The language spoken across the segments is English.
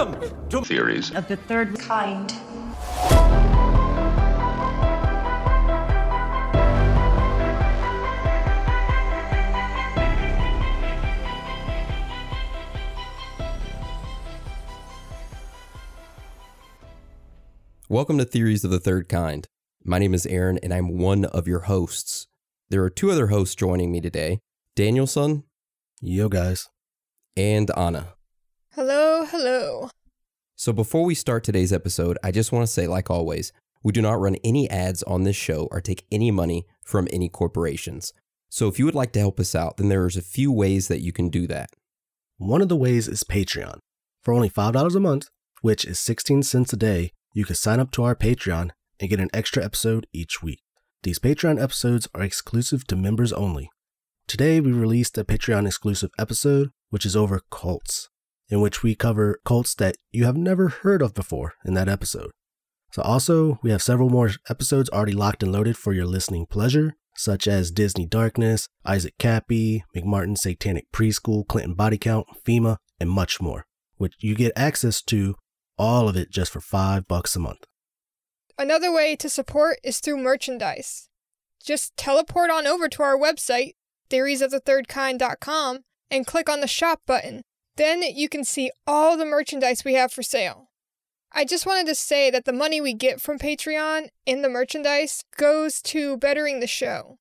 Welcome to Theories of the Third Kind. Welcome to Theories of the Third Kind. My name is Aaron, and I'm one of your hosts. There are two other hosts joining me today. Danielson. Yo, guys. And Anna. Hello, hello. So before we start today's episode, I just want to say, like always, we do not run any ads on this show or take any money from any corporations. So if you would like to help us out, then there's a few ways that you can do that. One of the ways is Patreon. For only $5 a month, which is 16 cents a day, you can sign up to our Patreon and get an extra episode each week. These Patreon episodes are exclusive to members only. Today, we released a Patreon exclusive episode, which is over cults, in which we cover cults that you have never heard of before in that episode. So also, we have several more episodes already locked and loaded for your listening pleasure, such as Disney Darkness, Isaac Cappy, McMartin Satanic Preschool, Clinton Body Count, FEMA, and much more, which you get access to all of it just for $5 a month. Another way to support is through merchandise. Just teleport on over to our website, TheoriesOfTheThirdKind.com, and click on the shop button. Then you can see all the merchandise we have for sale. I just wanted to say that the money we get from Patreon and the merchandise goes to bettering the show.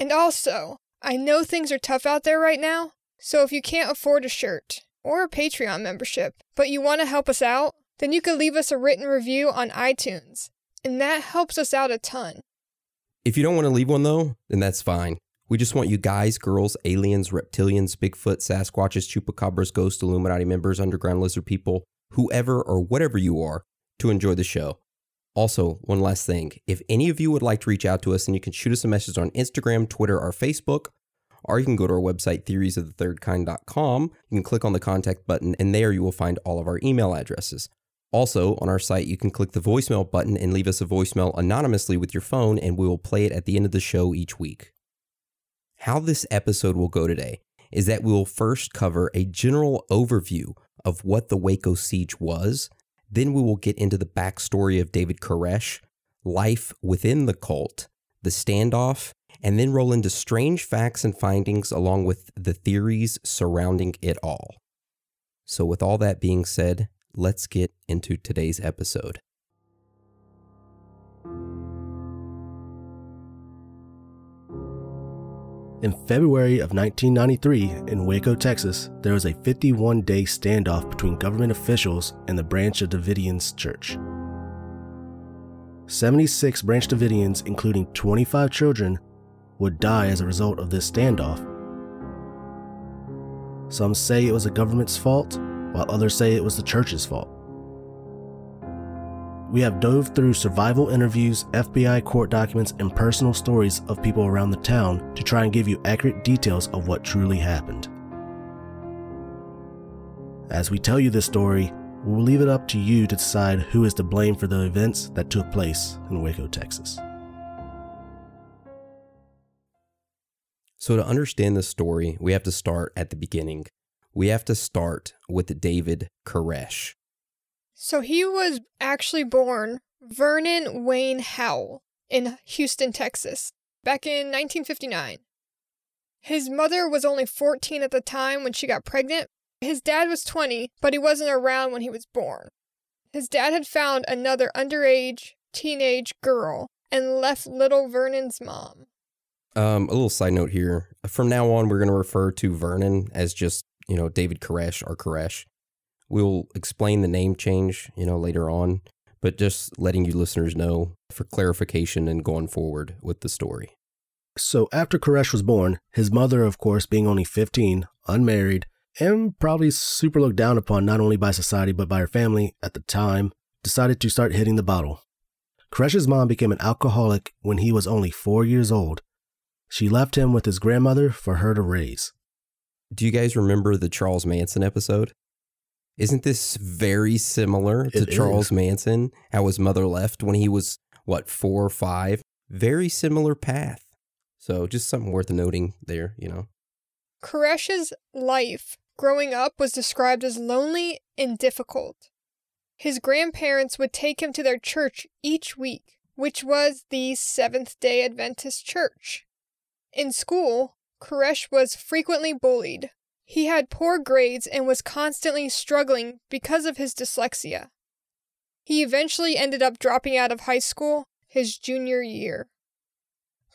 And also, I know things are tough out there right now, so if you can't afford a shirt or a Patreon membership, but you want to help us out, then you can leave us a written review on iTunes, and that helps us out a ton. If you don't want to leave one though, then that's fine. We just want you guys, girls, aliens, reptilians, Bigfoot, Sasquatches, Chupacabras, ghosts, Illuminati members, underground lizard people, whoever or whatever you are, to enjoy the show. Also, one last thing. If any of you would like to reach out to us, then you can shoot us a message on Instagram, Twitter, or Facebook, or you can go to our website, TheoriesOfTheThirdKind.com. You can click on the contact button, and there you will find all of our email addresses. Also, on our site, you can click the voicemail button and leave us a voicemail anonymously with your phone, and we will play it at the end of the show each week. How this episode will go today is that we will first cover a general overview of what the Waco siege was, then we will get into the backstory of David Koresh, life within the cult, the standoff, and then roll into strange facts and findings along with the theories surrounding it all. So with all that being said, let's get into today's episode. In February of 1993, in Waco, Texas, there was a 51-day standoff between government officials and the Branch Davidians church. 76 Branch Davidians, including 25 children, would die as a result of this standoff. Some say it was the government's fault, while others say it was the church's fault. We have dove through survival interviews, FBI court documents, and personal stories of people around the town to try and give you accurate details of what truly happened. As we tell you this story, we will leave it up to you to decide who is to blame for the events that took place in Waco, Texas. So to understand this story, we have to start at the beginning. We have to start with David Koresh. So he was actually born Vernon Wayne Howell in Houston, Texas, back in 1959. His mother was only 14 at the time when she got pregnant. His dad was 20, but he wasn't around when he was born. His dad had found another underage teenage girl and left little Vernon's mom. A little side note here. From now on, we're going to refer to Vernon as just, David Koresh or Koresh. We'll explain the name change, later on, but just letting you listeners know for clarification and going forward with the story. So after Koresh was born, his mother, of course, being only 15, unmarried, and probably super looked down upon not only by society but by her family at the time, decided to start hitting the bottle. Koresh's mom became an alcoholic when he was only 4 years old. She left him with his grandmother for her to raise. Do you guys remember the Charles Manson episode? Isn't this very similar to Charles Manson, how his mother left when he was, 4 or 5? Very similar path. So just something worth noting there. Koresh's life Growing up was described as lonely and difficult. His grandparents would take him to their church each week, which was the Seventh-day Adventist church. In school, Koresh was frequently bullied. He had poor grades and was constantly struggling because of his dyslexia. He eventually ended up dropping out of high school his junior year.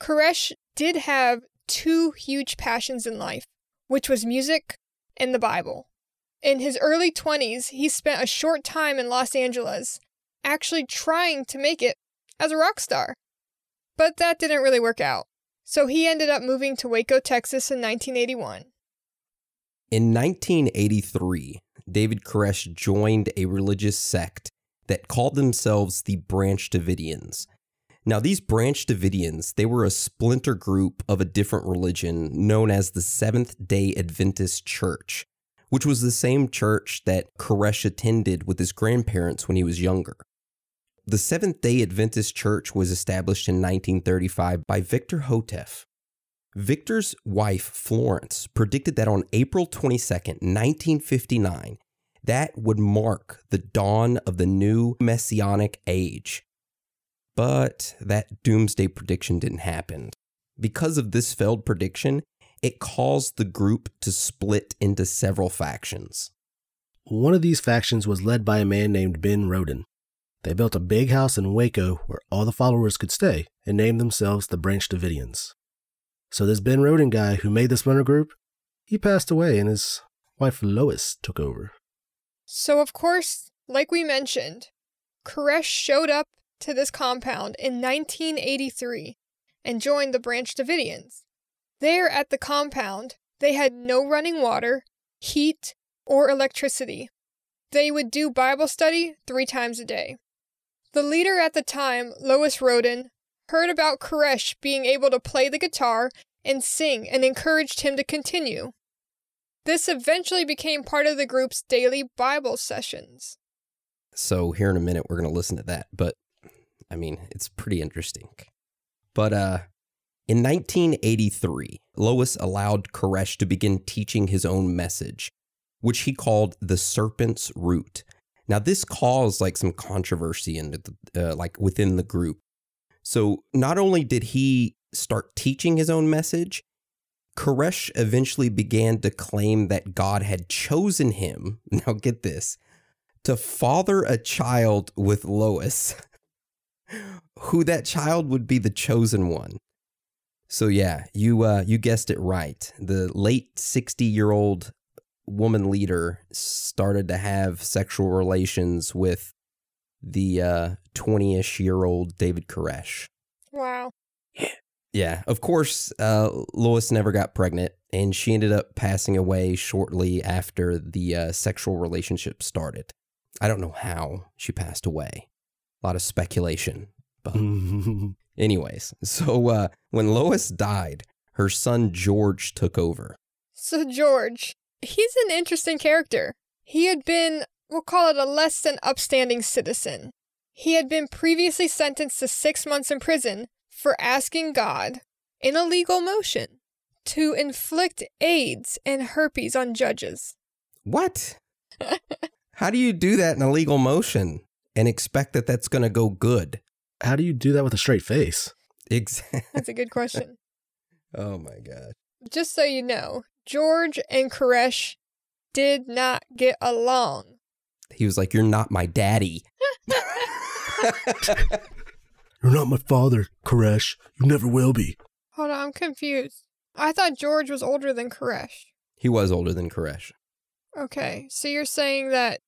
Koresh did have two huge passions in life, which was music and the Bible. In his early 20s, he spent a short time in Los Angeles, actually trying to make it as a rock star. But that didn't really work out, so he ended up moving to Waco, Texas in 1981. In 1983, David Koresh joined a religious sect that called themselves the Branch Davidians. Now, these Branch Davidians, they were a splinter group of a different religion known as the Seventh-day Adventist Church, which was the same church that Koresh attended with his grandparents when he was younger. The Seventh-day Adventist Church was established in 1935 by Victor Houteff. Victor's wife, Florence, predicted that on April 22, 1959, that would mark the dawn of the new Messianic age. But that doomsday prediction didn't happen. Because of this failed prediction, it caused the group to split into several factions. One of these factions was led by a man named Ben Roden. They built a big house in Waco where all the followers could stay and named themselves the Branch Davidians. So this Ben Roden guy who made this splinter group, he passed away and his wife Lois took over. So of course, like we mentioned, Koresh showed up to this compound in 1983 and joined the Branch Davidians. There at the compound, they had no running water, heat, or electricity. They would do Bible study 3 times a day. The leader at the time, Lois Roden, heard about Koresh being able to play the guitar and sing and encouraged him to continue. This eventually became part of the group's daily Bible sessions. So here in a minute, we're going to listen to that, but I mean, it's pretty interesting. But in 1983, Lois allowed Koresh to begin teaching his own message, which he called the Serpent's Root. Now, this caused some controversy within the group. So not only did he start teaching his own message, Koresh eventually began to claim that God had chosen him, now get this, to father a child with Lois, who that child would be the chosen one. So yeah, you guessed it right. The late 60-year-old woman leader started to have sexual relations with the 20-ish-year-old David Koresh. Wow. Yeah, of course, Lois never got pregnant, and she ended up passing away shortly after the sexual relationship started. I don't know how she passed away. A lot of speculation. But anyways, so when Lois died, her son George took over. So George, he's an interesting character. He had been, we'll call it a less than upstanding citizen. He had been previously sentenced to 6 months in prison for asking God, in a legal motion, to inflict AIDS and herpes on judges. What? How do you do that in a legal motion and expect that that's going to go good? How do you do that with a straight face? Exactly. That's a good question. Oh my God. Just so you know, George and Koresh did not get along. He was like, "You're not my daddy." "You're not my father, Koresh. You never will be." Hold on, I'm confused. I thought George was older than Koresh. He was older than Koresh. Okay, so you're saying that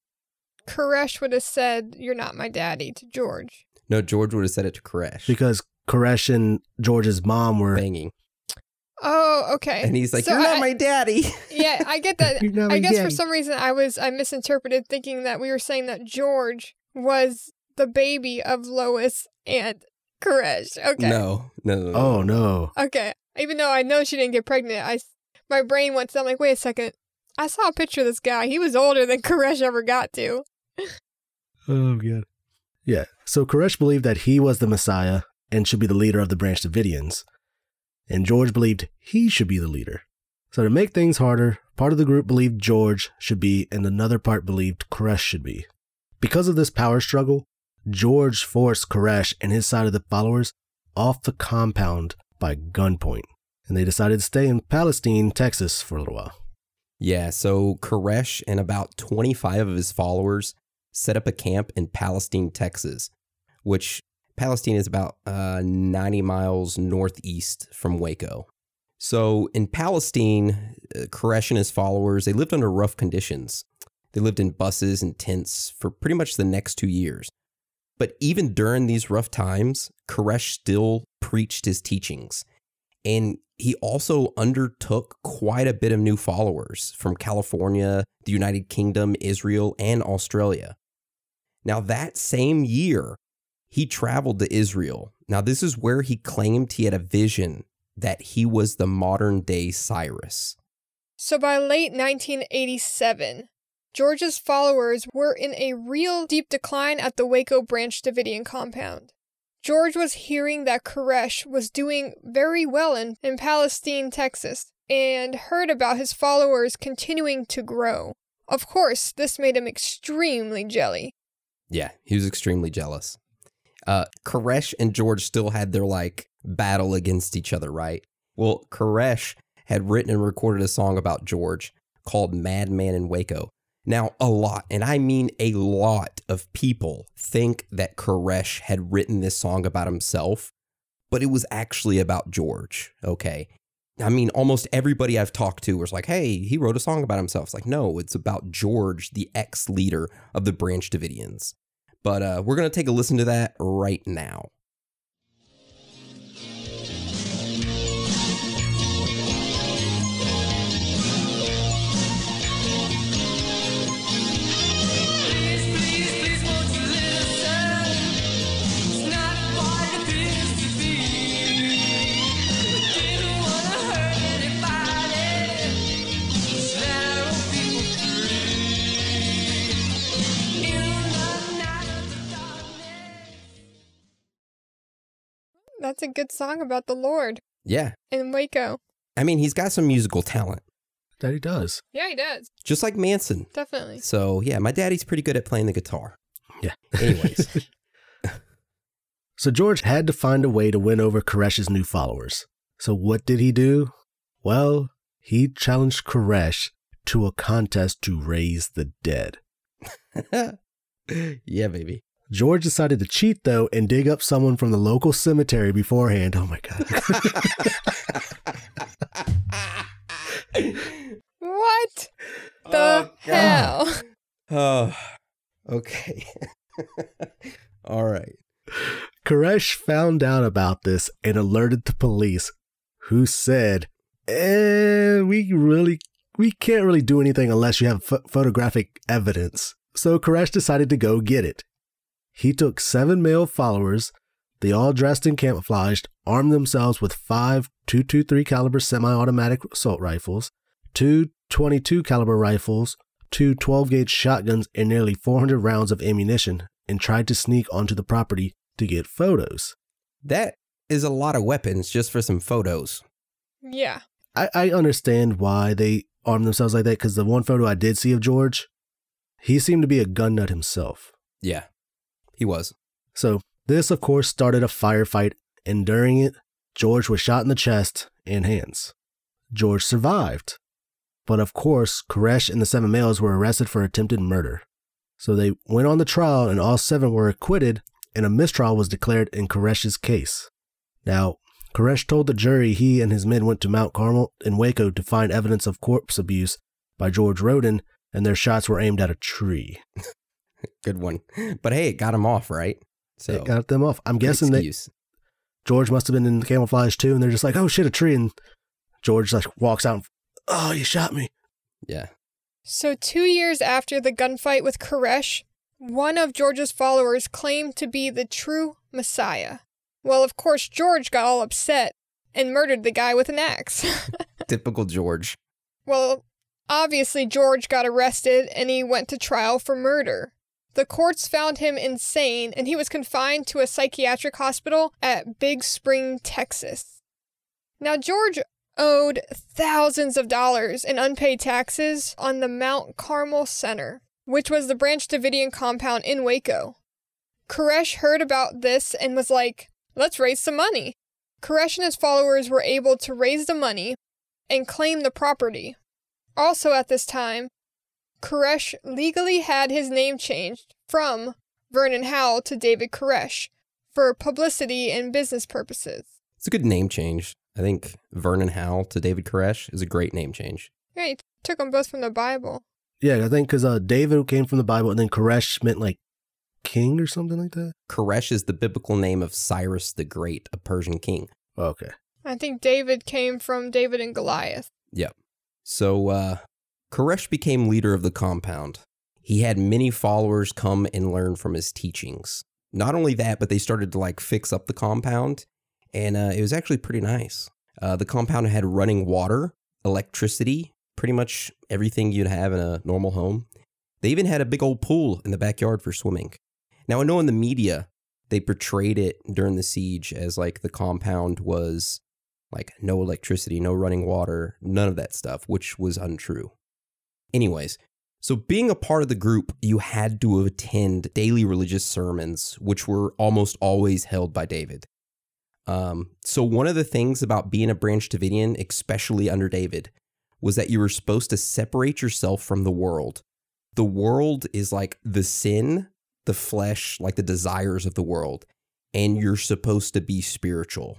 Koresh would have said, "You're not my daddy" to George. No, George would have said it to Koresh. Because Koresh and George's mom were banging. Oh, okay. And he's like, "You're not my daddy." Yeah, I get that. I guess for some reason I misinterpreted, thinking that we were saying that George was the baby of Lois and Koresh. Okay. No. Oh, no. Okay. Even though I know she didn't get pregnant, my brain went to, I'm like, wait a second. I saw a picture of this guy. He was older than Koresh ever got to. Oh, God. Yeah. So Koresh believed that he was the Messiah and should be the leader of the Branch Davidians. And George believed he should be the leader. So to make things harder, part of the group believed George should be and another part believed Koresh should be. Because of this power struggle, George forced Koresh and his side of the followers off the compound by gunpoint, and they decided to stay in Palestine, Texas for a little while. Yeah, so Koresh and about 25 of his followers set up a camp in Palestine, Texas, which Palestine is about 90 miles northeast from Waco. So in Palestine, Koresh and his followers, they lived under rough conditions. They lived in buses and tents for pretty much the next 2 years. But even during these rough times, Koresh still preached his teachings. And he also undertook quite a bit of new followers from California, the United Kingdom, Israel, and Australia. Now, that same year, he traveled to Israel. Now, this is where he claimed he had a vision that he was the modern-day Cyrus. So by late 1987, George's followers were in a real deep decline at the Waco Branch Davidian compound. George was hearing that Koresh was doing very well in Palestine, Texas, and heard about his followers continuing to grow. Of course, this made him extremely jelly. Yeah, he was extremely jealous. Koresh and George still had their, battle against each other, right? Well, Koresh had written and recorded a song about George called Madman in Waco. Now, a lot, and I mean a lot of people think that Koresh had written this song about himself, but it was actually about George, okay? I mean, almost everybody I've talked to was like, hey, he wrote a song about himself. It's like, no, it's about George, the ex-leader of the Branch Davidians. But we're going to take a listen to that right now. That's a good song about the Lord. Yeah. In Waco. I mean, he's got some musical talent. Daddy does. Yeah, he does. Just like Manson. Definitely. So, yeah, my daddy's pretty good at playing the guitar. Yeah. Anyways. So George had to find a way to win over Koresh's new followers. So what did he do? Well, he challenged Koresh to a contest to raise the dead. Yeah, baby. George decided to cheat, though, and dig up someone from the local cemetery beforehand. Oh, my God. What the hell? Oh, okay. All right. Koresh found out about this and alerted the police, who said, we can't really do anything unless you have photographic evidence. So Koresh decided to go get it. He took 7 male followers, they all dressed in camouflage, armed themselves with 5 .223 caliber semi-automatic assault rifles, 2 .22 caliber rifles, 2 12-gauge shotguns, and nearly 400 rounds of ammunition, and tried to sneak onto the property to get photos. That is a lot of weapons just for some photos. Yeah. I understand why they armed themselves like that, because the one photo I did see of George, he seemed to be a gun nut himself. Yeah. He was. So this, of course, started a firefight, and during it, George was shot in the chest and hands. George survived. But of course, Koresh and the 7 males were arrested for attempted murder. So they went on the trial, and all 7 were acquitted, and a mistrial was declared in Koresh's case. Now, Koresh told the jury he and his men went to Mount Carmel in Waco to find evidence of corpse abuse by George Roden, and their shots were aimed at a tree. Good one. But hey, it got him off, right? So it got them off. I'm guessing that George must have been in the camouflage too, and they're just like, oh shit, a tree. And George walks out and, oh, you shot me. Yeah. So 2 years after the gunfight with Koresh, one of George's followers claimed to be the true Messiah. Well, of course, George got all upset and murdered the guy with an axe. Typical George. Well, obviously, George got arrested and he went to trial for murder. The courts found him insane, and he was confined to a psychiatric hospital at Big Spring, Texas. Now, George owed thousands of dollars in unpaid taxes on the Mount Carmel Center, which was the Branch Davidian compound in Waco. Koresh heard about this and was like, let's raise some money. Koresh and his followers were able to raise the money and claim the property. Also at this time, Koresh legally had his name changed from Vernon Howell to David Koresh for publicity and business purposes. It's a good name change. I think Vernon Howell to David Koresh is a great name change. Yeah, he took them both from the Bible. Yeah, I think because David came from the Bible and then Koresh meant like king or something like that. Koresh is the biblical name of Cyrus the Great, a Persian king. Oh, okay. I think David came from David and Goliath. Yep. So Koresh became leader of the compound. He had many followers come and learn from his teachings. Not only that, but they started to like fix up the compound, and it was actually pretty nice. The compound had running water, electricity, pretty much everything you'd have in a normal home. They even had a big old pool in the backyard for swimming. Now, I know in the media, they portrayed it during the siege as like the compound was like no electricity, no running water, none of that stuff, which was untrue. Anyways, so being a part of the group, you had to attend daily religious sermons, which were almost always held by David. So one of the things about being a Branch Davidian, especially under David, was that you were supposed to separate yourself from the world. The world is like the sin, the flesh, like the desires of the world, and you're supposed to be spiritual.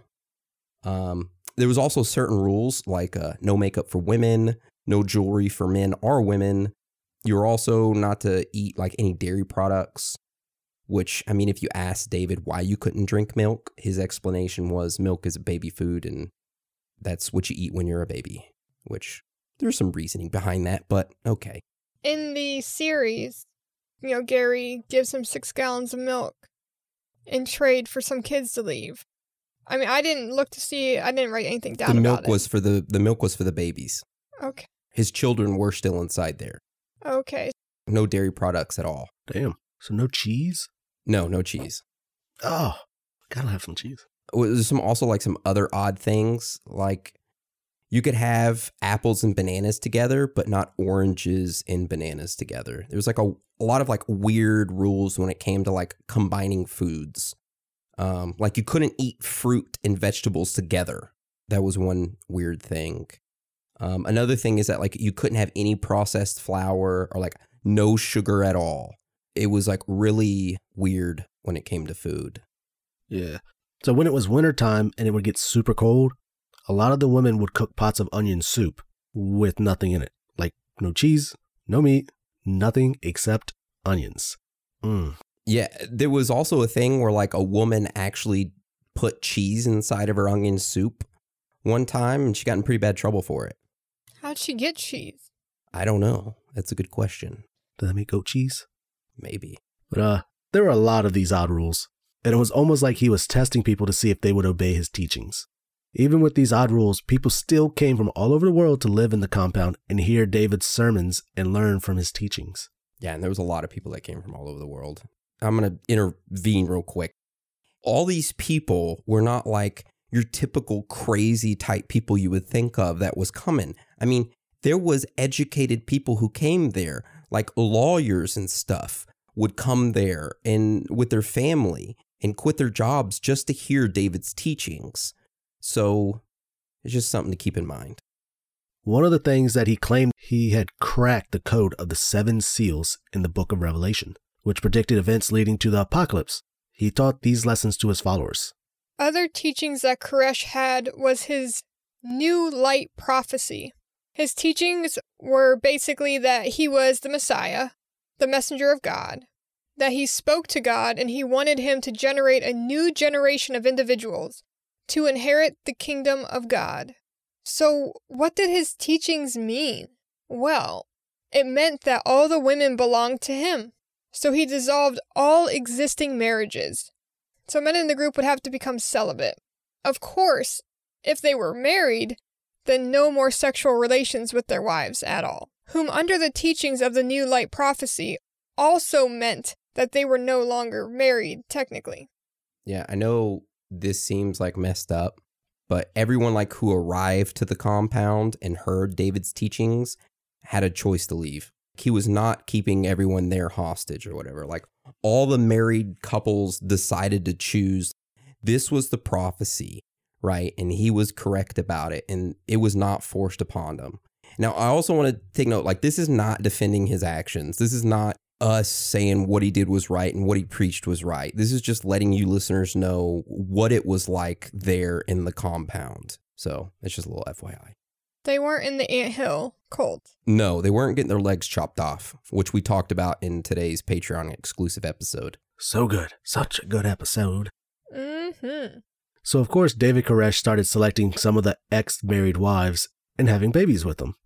There was also certain rules like no makeup for women, no jewelry for men or women. You're also not to eat like any dairy products, which, I mean, if you asked David why you couldn't drink milk, his explanation was milk is a baby food and that's what you eat when you're a baby, which there's some reasoning behind that, but okay. In the series, you know, Gary gives him 6 gallons of milk in trade for some kids to leave. I mean, I didn't look to see, I didn't write anything down about it. The milk was for the babies. Okay. His children were still inside there. Okay. No dairy products at all. Damn. So no cheese? No cheese. Oh, gotta have some cheese. There's some other odd things, like you could have apples and bananas together, but not oranges and bananas together. There was like a lot of like weird rules when it came to like combining foods. Like you couldn't eat fruit and vegetables together. That was one weird thing. Another thing is that like you couldn't have any processed flour or like no sugar at all. It was like really weird when it came to food. Yeah. So when it was wintertime and it would get super cold, a lot of the women would cook pots of onion soup with nothing in it. Like no cheese, no meat, nothing except onions. Yeah. There was also a thing where like a woman actually put cheese inside of her onion soup one time and she got in pretty bad trouble for it. How'd she get cheese? I don't know. That's a good question. Did that make goat cheese? Maybe. But there were a lot of these odd rules, and it was almost like he was testing people to see if they would obey his teachings. Even with these odd rules, people still came from all over the world to live in the compound and hear David's sermons and learn from his teachings. Yeah, and there was a lot of people that came from all over the world. I'm going to intervene real quick. All these people were not like your typical crazy type people you would think of that was coming. I mean, there was educated people who came there. Like lawyers and stuff would come there and with their family and quit their jobs just to hear David's teachings. So it's just something to keep in mind. One of the things that he claimed he had cracked the code of the 7 seals in the book of Revelation, which predicted events leading to the apocalypse. He taught these lessons to his followers. Other teachings that Koresh had was his new light prophecy. His teachings were basically that he was the Messiah, the messenger of God, that he spoke to God and he wanted him to generate a new generation of individuals to inherit the kingdom of God. So what did his teachings mean? Well, it meant that all the women belonged to him. So he dissolved all existing marriages. So men in the group would have to become celibate. Of course, if they were married, then no more sexual relations with their wives at all, whom under the teachings of the New Light Prophecy also meant that they were no longer married, technically. Yeah, I know this seems like messed up, But everyone like who arrived to the compound and heard David's teachings had a choice to leave. He was not keeping everyone there hostage or whatever. Like all the married couples decided to choose. This was the prophecy, right? And he was correct about it. And it was not forced upon them. Now, I also want to take note, like this is not defending his actions. This is not us saying what he did was right and what he preached was right. This is just letting you listeners know what it was like there in the compound. So it's just a little FYI. They weren't in the anthill cold. No, they weren't getting their legs chopped off, which we talked about in today's Patreon exclusive episode. So good. Such a good episode. Mm-hmm. So, of course, David Koresh started selecting some of the ex-married wives and having babies with them.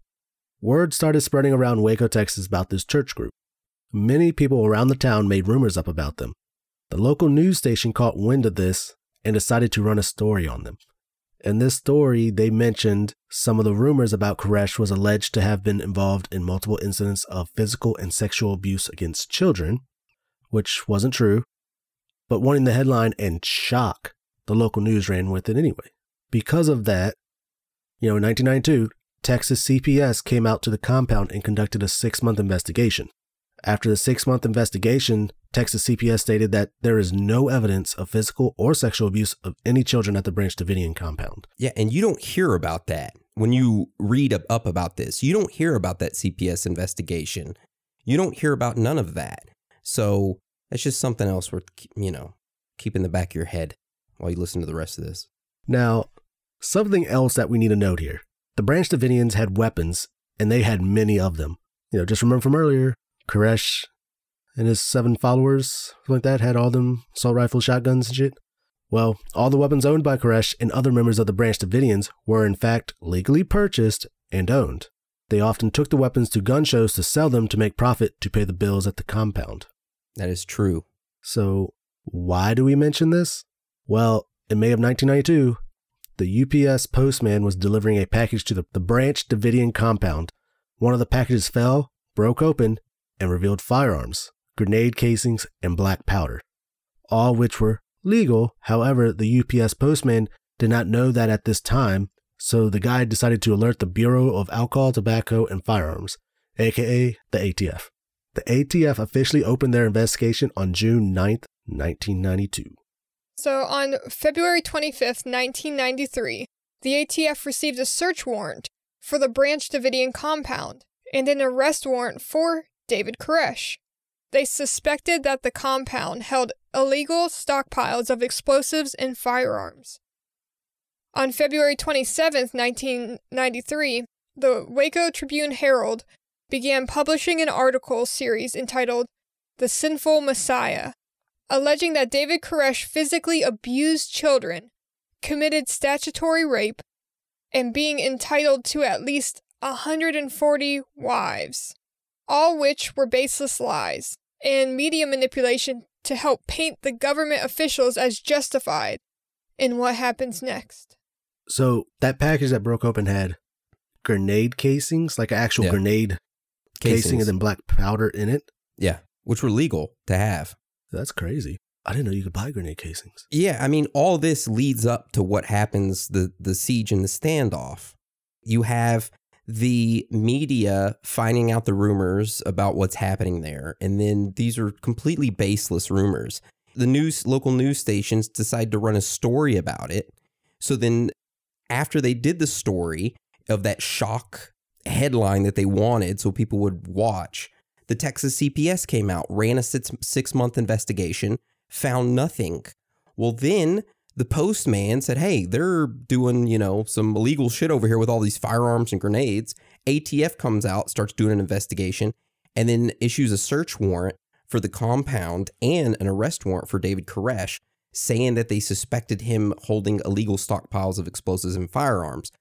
Word started spreading around Waco, Texas about this church group. Many people around the town made rumors up about them. The local news station caught wind of this and decided to run a story on them. In this story, they mentioned some of the rumors about Koresh was alleged to have been involved in multiple incidents of physical and sexual abuse against children, which wasn't true, but wanting the headline and shock, the local news ran with it anyway. Because of that, in 1992, Texas CPS came out to the compound and conducted a 6-month investigation. After the 6-month investigation, Texas CPS stated that there is no evidence of physical or sexual abuse of any children at the Branch Davidian compound. Yeah, and you don't hear about that when you read up about this. You don't hear about that CPS investigation. You don't hear about none of that. So that's just something else worth, keep in the back of your head while you listen to the rest of this. Now, something else that we need to note here. The Branch Davidians had weapons, and they had many of them. Just remember from earlier, Koresh and his 7 followers, something like that, had all them assault rifles, shotguns, and shit. Well, all the weapons owned by Koresh and other members of the Branch Davidians were, in fact, legally purchased and owned. They often took the weapons to gun shows to sell them to make profit to pay the bills at the compound. That is true. So, why do we mention this? Well, in May of 1992... the UPS postman was delivering a package to the Branch Davidian compound. One of the packages fell, broke open, and revealed firearms, grenade casings, and black powder, all which were legal. However, the UPS postman did not know that at this time, so the guy decided to alert the Bureau of Alcohol, Tobacco, and Firearms, aka the ATF. The ATF officially opened their investigation on June 9th, 1992. So on February 25th, 1993, the ATF received a search warrant for the Branch Davidian compound and an arrest warrant for David Koresh. They suspected that the compound held illegal stockpiles of explosives and firearms. On February 27th, 1993, the Waco Tribune-Herald began publishing an article series entitled The Sinful Messiah, alleging that David Koresh physically abused children, committed statutory rape, and being entitled to at least 140 wives, all which were baseless lies and media manipulation to help paint the government officials as justified in what happens next. So that package that broke open had grenade casings, like an actual grenade casing and then black powder in it? Yeah, which were legal to have. That's crazy. I didn't know you could buy grenade casings. Yeah, I mean, all this leads up to what happens, the siege and the standoff. You have the media finding out the rumors about what's happening there, and then these are completely baseless rumors. The local news stations decide to run a story about it. So then after they did the story of that shock headline that they wanted so people would watch, the Texas CPS came out, ran a six-month investigation, found nothing. Well, then the postman said, hey, they're doing, some illegal shit over here with all these firearms and grenades. ATF comes out, starts doing an investigation, and then issues a search warrant for the compound and an arrest warrant for David Koresh, saying that they suspected him holding illegal stockpiles of explosives and firearms.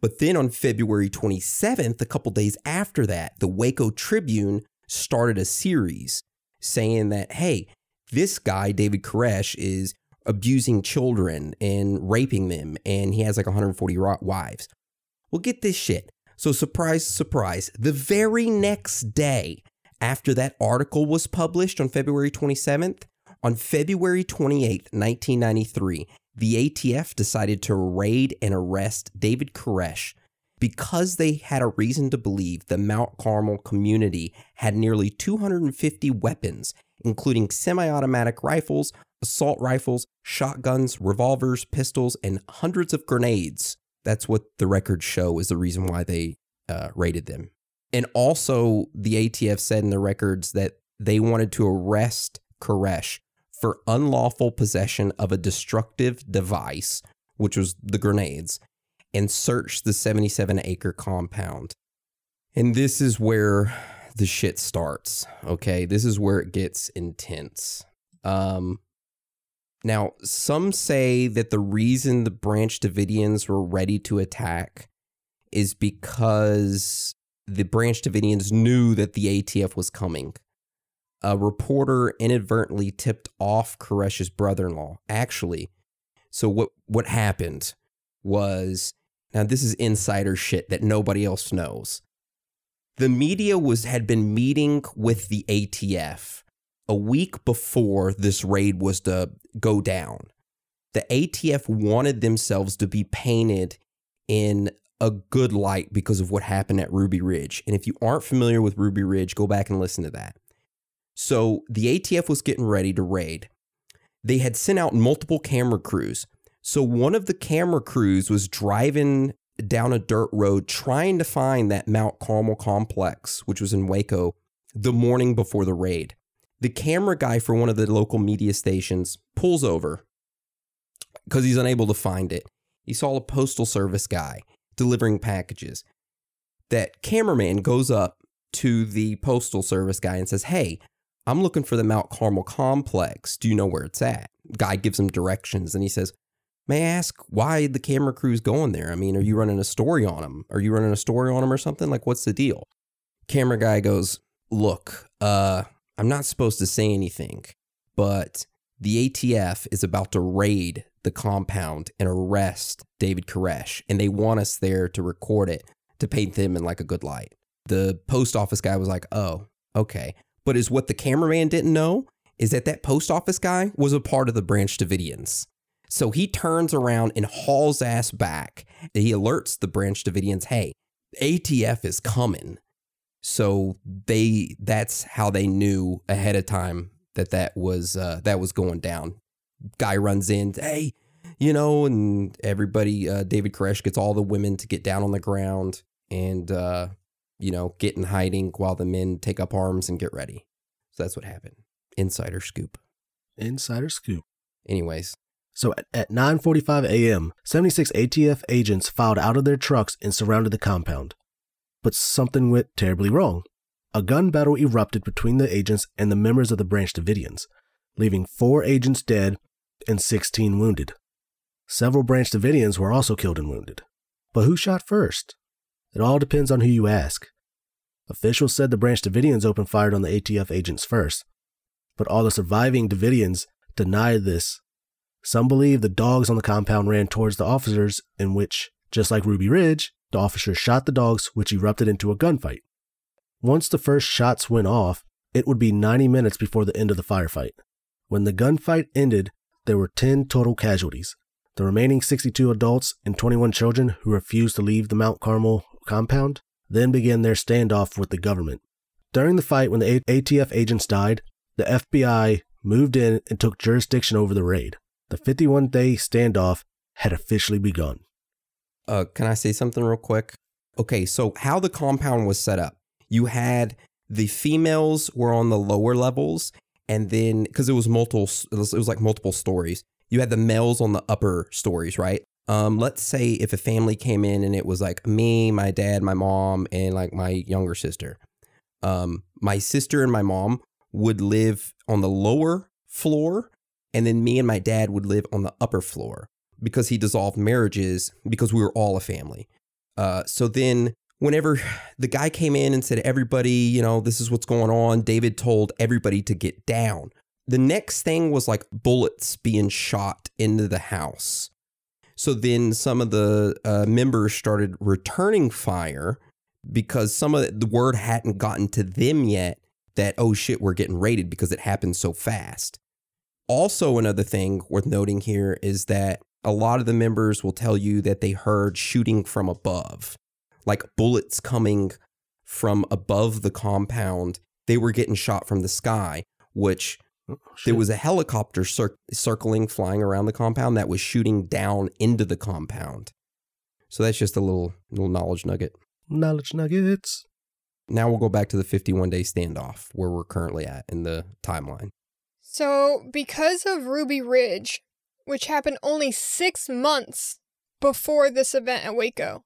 But then on February 27th, a couple days after that, the Waco Tribune started a series saying that, hey, this guy, David Koresh, is abusing children and raping them, and he has like 140 wives. Well, get this shit. So surprise, surprise, the very next day after that article was published on February 27th, on February 28th, 1993, the ATF decided to raid and arrest David Koresh because they had a reason to believe the Mount Carmel community had nearly 250 weapons, including semi-automatic rifles, assault rifles, shotguns, revolvers, pistols, and hundreds of grenades. That's what the records show is the reason why they raided them. And also, the ATF said in the records that they wanted to arrest Koresh for unlawful possession of a destructive device, which was the grenades, and search the 77-acre compound. And this is where the shit starts, okay? This is where it gets intense. Now, some say that the reason the Branch Davidians were ready to attack is because the Branch Davidians knew that the ATF was coming. A reporter inadvertently tipped off Koresh's brother-in-law, actually. So what happened was, now this is insider shit that nobody else knows. The media had been meeting with the ATF a week before this raid was to go down. The ATF wanted themselves to be painted in a good light because of what happened at Ruby Ridge. And if you aren't familiar with Ruby Ridge, go back and listen to that. So the ATF was getting ready to raid. They had sent out multiple camera crews. So one of the camera crews was driving down a dirt road trying to find that Mount Carmel complex, which was in Waco, the morning before the raid. The camera guy for one of the local media stations pulls over because he's unable to find it. He saw a postal service guy delivering packages. That cameraman goes up to the postal service guy and says, "Hey, I'm looking for the Mount Carmel complex. Do you know where it's at?" Guy gives him directions, and he says, "May I ask why the camera crew's going there? I mean, are you running a story on them? Are you running a story on them or something? Like, what's the deal?" Camera guy goes, "Look, I'm not supposed to say anything, but the ATF is about to raid the compound and arrest David Koresh, and they want us there to record it to paint them in like a good light." The post office guy was like, "Oh, okay." But is what the cameraman didn't know is that that post office guy was a part of the Branch Davidians. So he turns around and hauls ass back. He alerts the Branch Davidians, "Hey, ATF is coming." So that's how they knew ahead of time that was going down. Guy runs in, "Hey, you know," and everybody, David Koresh gets all the women to get down on the ground and, you know, get in hiding while the men take up arms and get ready. So that's what happened. Insider scoop. Insider scoop. Anyways. So at 9:45 a.m., 76 ATF agents filed out of their trucks and surrounded the compound. But something went terribly wrong. A gun battle erupted between the agents and the members of the Branch Davidians, leaving 4 agents dead and 16 wounded. Several Branch Davidians were also killed and wounded. But who shot first? It all depends on who you ask. Officials said the Branch Davidians opened fire on the ATF agents first, but all the surviving Davidians denied this. Some believe the dogs on the compound ran towards the officers, in which, just like Ruby Ridge, the officers shot the dogs, which erupted into a gunfight. Once the first shots went off, it would be 90 minutes before the end of the firefight. When the gunfight ended, there were 10 total casualties. The remaining 62 adults and 21 children who refused to leave the Mount Carmel compound then began their standoff with the government. During the fight, when the ATF agents died, the FBI moved in and took jurisdiction over the raid. The 51-day standoff had officially begun. Can I say something real quick? Okay, so how the compound was set up. You had the females were on the lower levels, and then, because it was like multiple stories, you had the males on the upper stories, right? Let's say if a family came in and it was like me, my dad, my mom, and like my younger sister. My sister and my mom would live on the lower floor, and then me and my dad would live on the upper floor because he dissolved marriages because we were all a family. So then whenever the guy came in and said, "Everybody, you know, this is what's going on," David told everybody to get down. The next thing was like bullets being shot into the house. So then some of the members started returning fire because some of the word hadn't gotten to them yet that, oh, shit, we're getting raided because it happened so fast. Also, another thing worth noting here is that a lot of the members will tell you that they heard shooting from above, like bullets coming from above the compound. They were getting shot from the sky, which there was a helicopter circling, flying around the compound that was shooting down into the compound. So that's just a little knowledge nugget. Knowledge nuggets. Now we'll go back to the 51-day standoff where we're currently at in the timeline. So because of Ruby Ridge, which happened only 6 months before this event at Waco,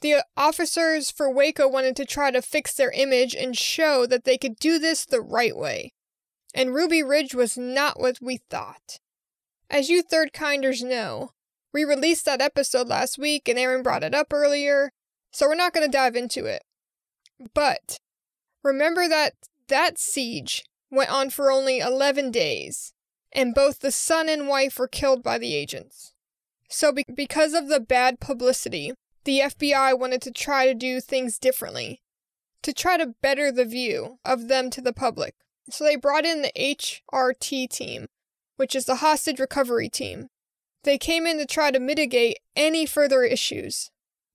the officers for Waco wanted to try to fix their image and show that they could do this the right way. And Ruby Ridge was not what we thought. As you Third Kinders know, we released that episode last week and Aaron brought it up earlier, so we're not going to dive into it. But remember that that siege went on for only 11 days, and both the son and wife were killed by the agents. So because of the bad publicity, the FBI wanted to try to do things differently, to try to better the view of them to the public. So they brought in the HRT team, which is the hostage recovery team. They came in to try to mitigate any further issues.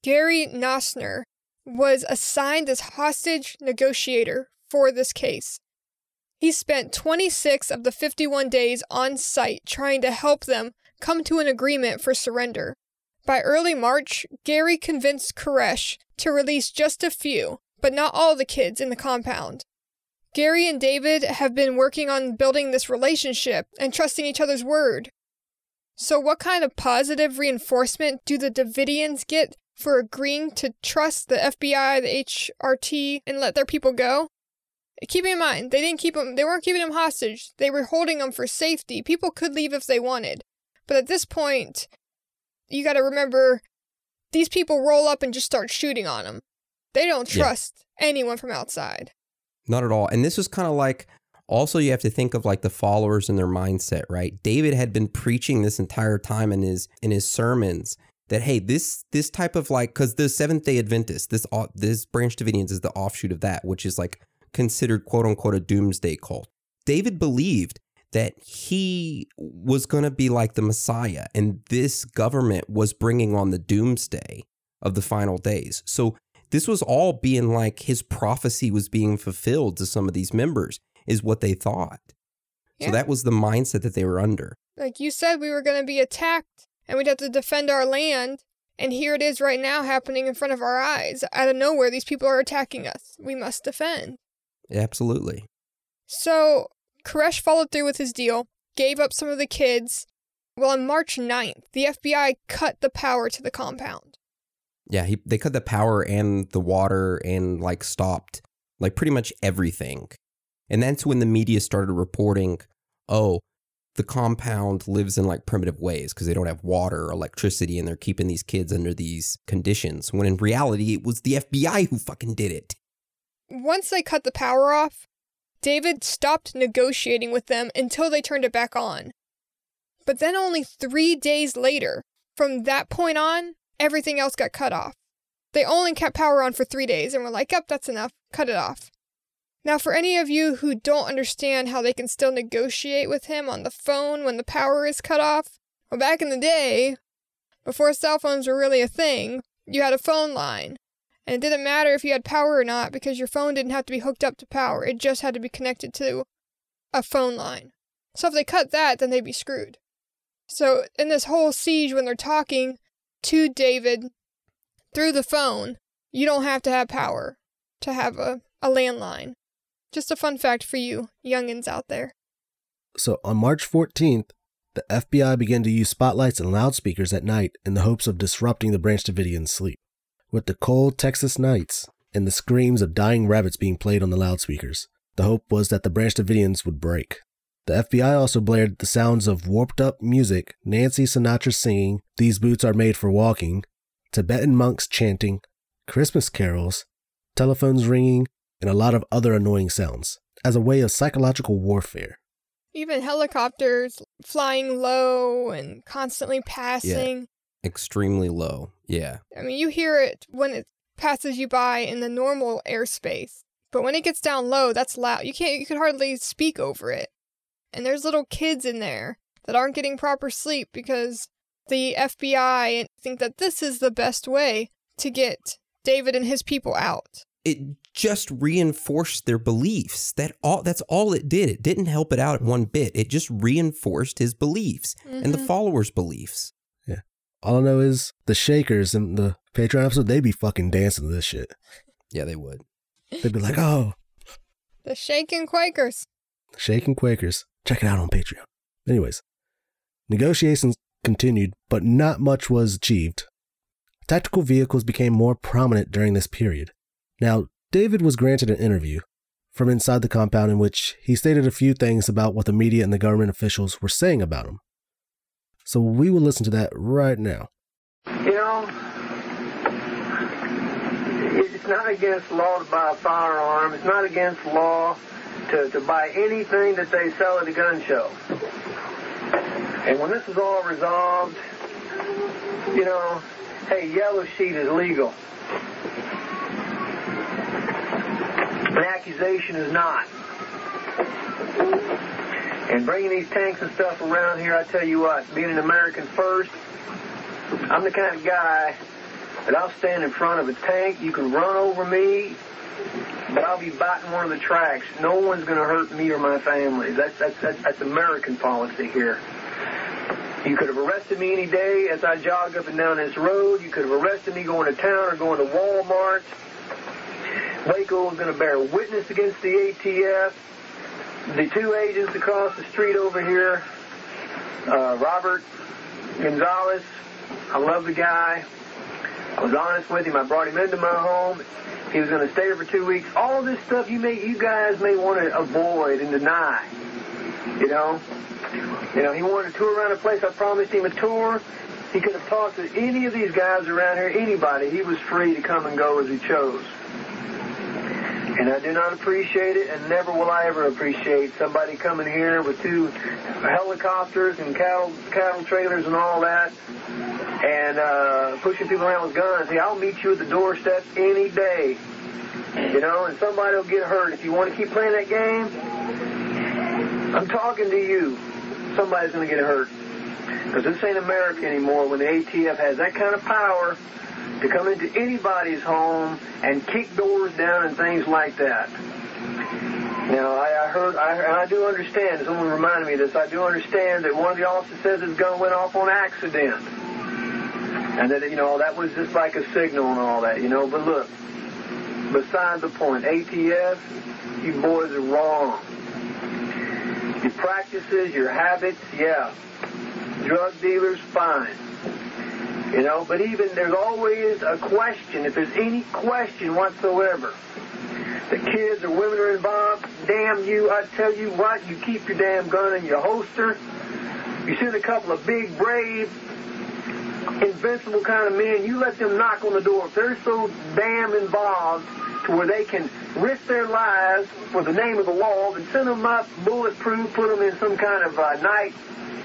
Gary Noesner was assigned as hostage negotiator for this case. He spent 26 of the 51 days on site trying to help them come to an agreement for surrender. By early March, Gary convinced Koresh to release just a few, but not all the kids in the compound. Gary and David have been working on building this relationship and trusting each other's word. So what kind of positive reinforcement do the Davidians get for agreeing to trust the FBI, the HRT, and let their people go? Keep in mind, they weren't keeping them hostage. They were holding them for safety. People could leave if they wanted. But at this point, you got to remember, these people roll up and just start shooting on them. They don't trust anyone from outside. Not at all. And this was kind of like, also you have to think of like the followers and their mindset, right? David had been preaching this entire time in his sermons that, hey, this type of like, because the Seventh-day Adventist, this Branch Davidians is the offshoot of that, which is like considered quote unquote a doomsday cult. David believed that he was going to be like the Messiah, and this government was bringing on the doomsday of the final days. So this was all being like his prophecy was being fulfilled to some of these members is what they thought. Yeah. So that was the mindset that they were under. Like you said, we were going to be attacked and we'd have to defend our land. And here it is right now happening in front of our eyes. Out of nowhere, these people are attacking us. We must defend. Absolutely. So Koresh followed through with his deal, gave up some of the kids. Well, on March 9th, the FBI cut the power to the compound. Yeah, they cut the power and the water and like stopped like pretty much everything. And that's when the media started reporting, oh, the compound lives in like primitive ways because they don't have water or electricity and they're keeping these kids under these conditions. When in reality, it was the FBI who fucking did it. Once they cut the power off, David stopped negotiating with them until they turned it back on. But then only 3 days later, from that point on, everything else got cut off. They only kept power on for 3 days and were like, yep, that's enough. Cut it off. Now, for any of you who don't understand how they can still negotiate with him on the phone when the power is cut off, well, back in the day, before cell phones were really a thing, you had a phone line. And it didn't matter if you had power or not because your phone didn't have to be hooked up to power. It just had to be connected to a phone line. So if they cut that, then they'd be screwed. So in this whole siege, when they're talking to David through the phone, you don't have to have power to have a landline. Just a fun fact for you youngins out there. So on March 14th, the FBI began to use spotlights and loudspeakers at night in the hopes of disrupting the Branch Davidians' sleep, with the cold Texas nights and the screams of dying rabbits being played on the loudspeakers. The hope was that the Branch Davidians would break. The FBI also blared the sounds of warped-up music, Nancy Sinatra singing, These Boots Are Made for Walking, Tibetan monks chanting, Christmas carols, telephones ringing, and a lot of other annoying sounds, as a way of psychological warfare. Even helicopters flying low and constantly passing. Yeah. Extremely low, yeah. I mean, you hear it when it passes you by in the normal airspace, but when it gets down low, that's loud. You can hardly speak over it. And there's little kids in there that aren't getting proper sleep because the FBI and think that this is the best way to get David and his people out. It just reinforced their beliefs. That's all it did. It didn't help it out one bit. It just reinforced his beliefs and the followers' beliefs. Yeah. All I know is the Shakers and the Patreon episode, they'd be fucking dancing to this shit. Yeah, they would. They'd be like, oh. The Shaking Quakers. Shaking Quakers. Check it out on Patreon. Anyways, negotiations continued, but not much was achieved. Tactical vehicles became more prominent during this period. Now, David was granted an interview from inside the compound in which he stated a few things about what the media and the government officials were saying about him. So we will listen to that right now. You know, it's not against law to buy a firearm. It's not against law to buy anything that they sell at a gun show. And when this is all resolved, you know, hey, yellow sheet is legal. An accusation is not. And bringing these tanks and stuff around here, I tell you what, being an American first, I'm the kind of guy that I'll stand in front of a tank. You can run over me, but I'll be biting one of the tracks. No one's going to hurt me or my family. That's American policy here. You could have arrested me any day as I jog up and down this road. You could have arrested me going to town or going to Walmart. Waco is going to bear witness against the ATF. The two agents across the street over here, Robert Gonzalez, I love the guy. I was honest with him. I brought him into my home. He was going to stay here for 2 weeks. All this stuff you guys may want to avoid and deny, you know. You know, he wanted to tour around the place. I promised him a tour. He could have talked to any of these guys around here, anybody. He was free to come and go as he chose. And I do not appreciate it, and never will I ever appreciate somebody coming here with two helicopters and cattle trailers and all that, and pushing people around with guns. Hey, I'll meet you at the doorstep any day, you know, and somebody will get hurt. If you want to keep playing that game, I'm talking to you. Somebody's going to get hurt. Because this ain't America anymore when the ATF has that kind of power to come into anybody's home and kick doors down and things like that. Now, I do understand, someone reminded me of this, I do understand that one of the officers says his gun went off on accident. And that, you know, that was just like a signal and all that, you know. But look, beside the point, ATF, you boys are wrong. Your practices, your habits, yeah. Drug dealers, fine. You know, but even there's always a question, if there's any question whatsoever. The kids or women are involved, damn you, I tell you what, you keep your damn gun in your holster. You send a couple of big, brave, invincible kind of men, you let them knock on the door. If they're so damn involved to where they can risk their lives for the name of the law, then send them up, bulletproof, put them in some kind of night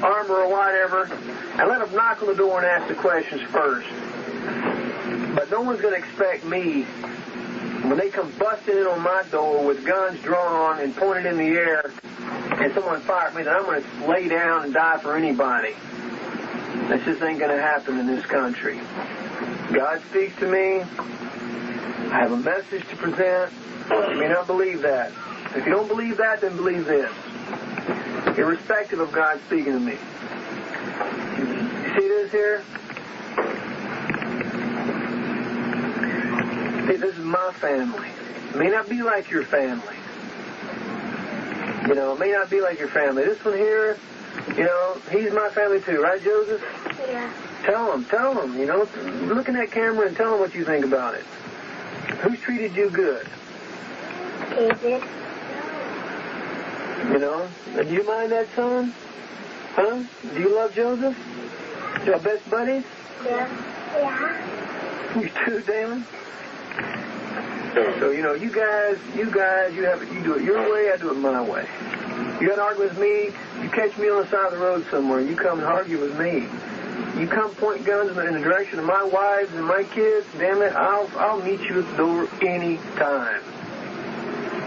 armor or whatever, and let them knock on the door and ask the questions first. But no one's going to expect me, when they come busting in on my door with guns drawn and pointed in the air and someone fired me, that I'm going to lay down and die for anybody. This just ain't going to happen in this country. God speaks to me. I have a message to present. You may not believe that. If you don't believe that, then believe this. Irrespective of God speaking to me. You see this here? See, this is my family. It may not be like your family. You know, it may not be like your family. This one here, you know, he's my family too. Right, Joseph? Yeah. Tell him, you know. Look in that camera and tell him what you think about it. Who's treated you good? David. You know, do you mind that, son? Huh? Do you love Joseph? Your best buddies? Yeah. You too, Damon? So, you know, you guys, you do it your way, I do it my way. You got to argue with me, you catch me on the side of the road somewhere, you come and argue with me. You come point guns in the direction of my wives and my kids, damn it, I'll meet you at the door any time.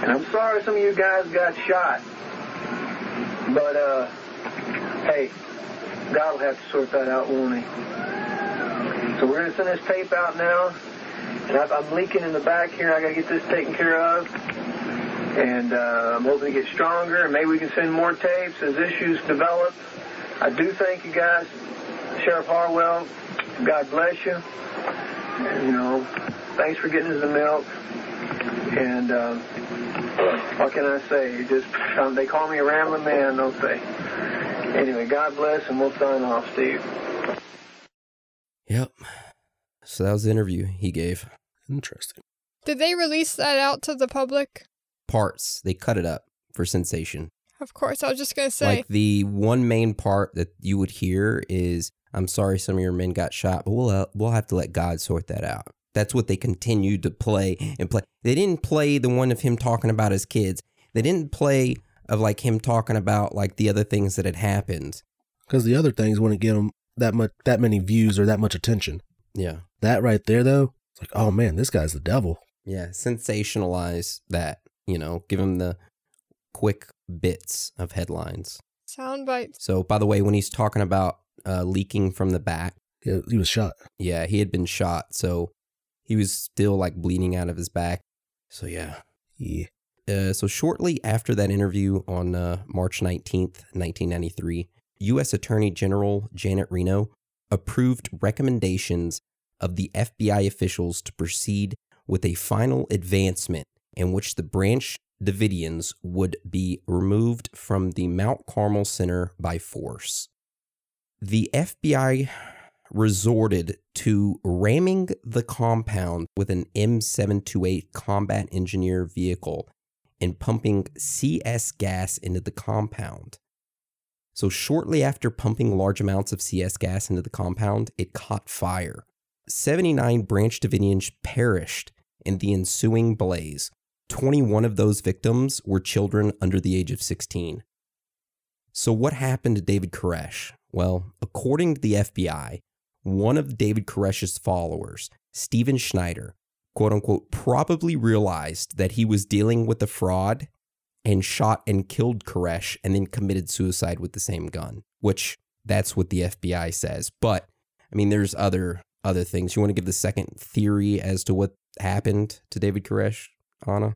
And I'm sorry some of you guys got shot. But, hey, God will have to sort that out, won't he? So we're going to send this tape out now. And I'm leaking in the back here. I got to get this taken care of. And I'm hoping to get stronger. And maybe we can send more tapes as issues develop. I do thank you guys. Sheriff Harwell, God bless you. And, you know, thanks for getting us the milk. And what can I say? Just they call me a rambling man, don't they? Anyway, God bless, and we'll sign off, Steve. Yep. So that was the interview he gave. Interesting. Did they release that out to the public? Parts. They cut it up for sensation. Of course, I was just going to say. Like, the one main part that you would hear is, I'm sorry some of your men got shot, but we'll have to let God sort that out. That's what they continued to play and play. They didn't play the one of him talking about his kids. They didn't play of, like, him talking about, like, the other things that had happened. Because the other things wouldn't give him that many views or that much attention. Yeah. That right there, though, it's like, oh, man, this guy's the devil. Yeah, sensationalize that, you know, give him the quick bits of headlines. Sound bites. So, by the way, when he's talking about leaking from the back. Yeah, he was shot. Yeah, he had been shot, so he was still, like, bleeding out of his back. So, yeah. Yeah. So shortly after that interview on March 19th, 1993, U.S. Attorney General Janet Reno approved recommendations of the FBI officials to proceed with a final advancement in which the Branch Davidians would be removed from the Mount Carmel Center by force. The FBI resorted to ramming the compound with an M728 combat engineer vehicle and pumping CS gas into the compound. So shortly after pumping large amounts of CS gas into the compound, it caught fire. 79 Branch Davidians perished in the ensuing blaze. 21 of those victims were children under the age of 16. So what happened to David Koresh? Well, according to the FBI, one of David Koresh's followers, Steven Schneider, quote-unquote, probably realized that he was dealing with a fraud and shot and killed Koresh and then committed suicide with the same gun, which that's what the FBI says. But, I mean, there's other things. You want to give the second theory as to what happened to David Koresh, Anna?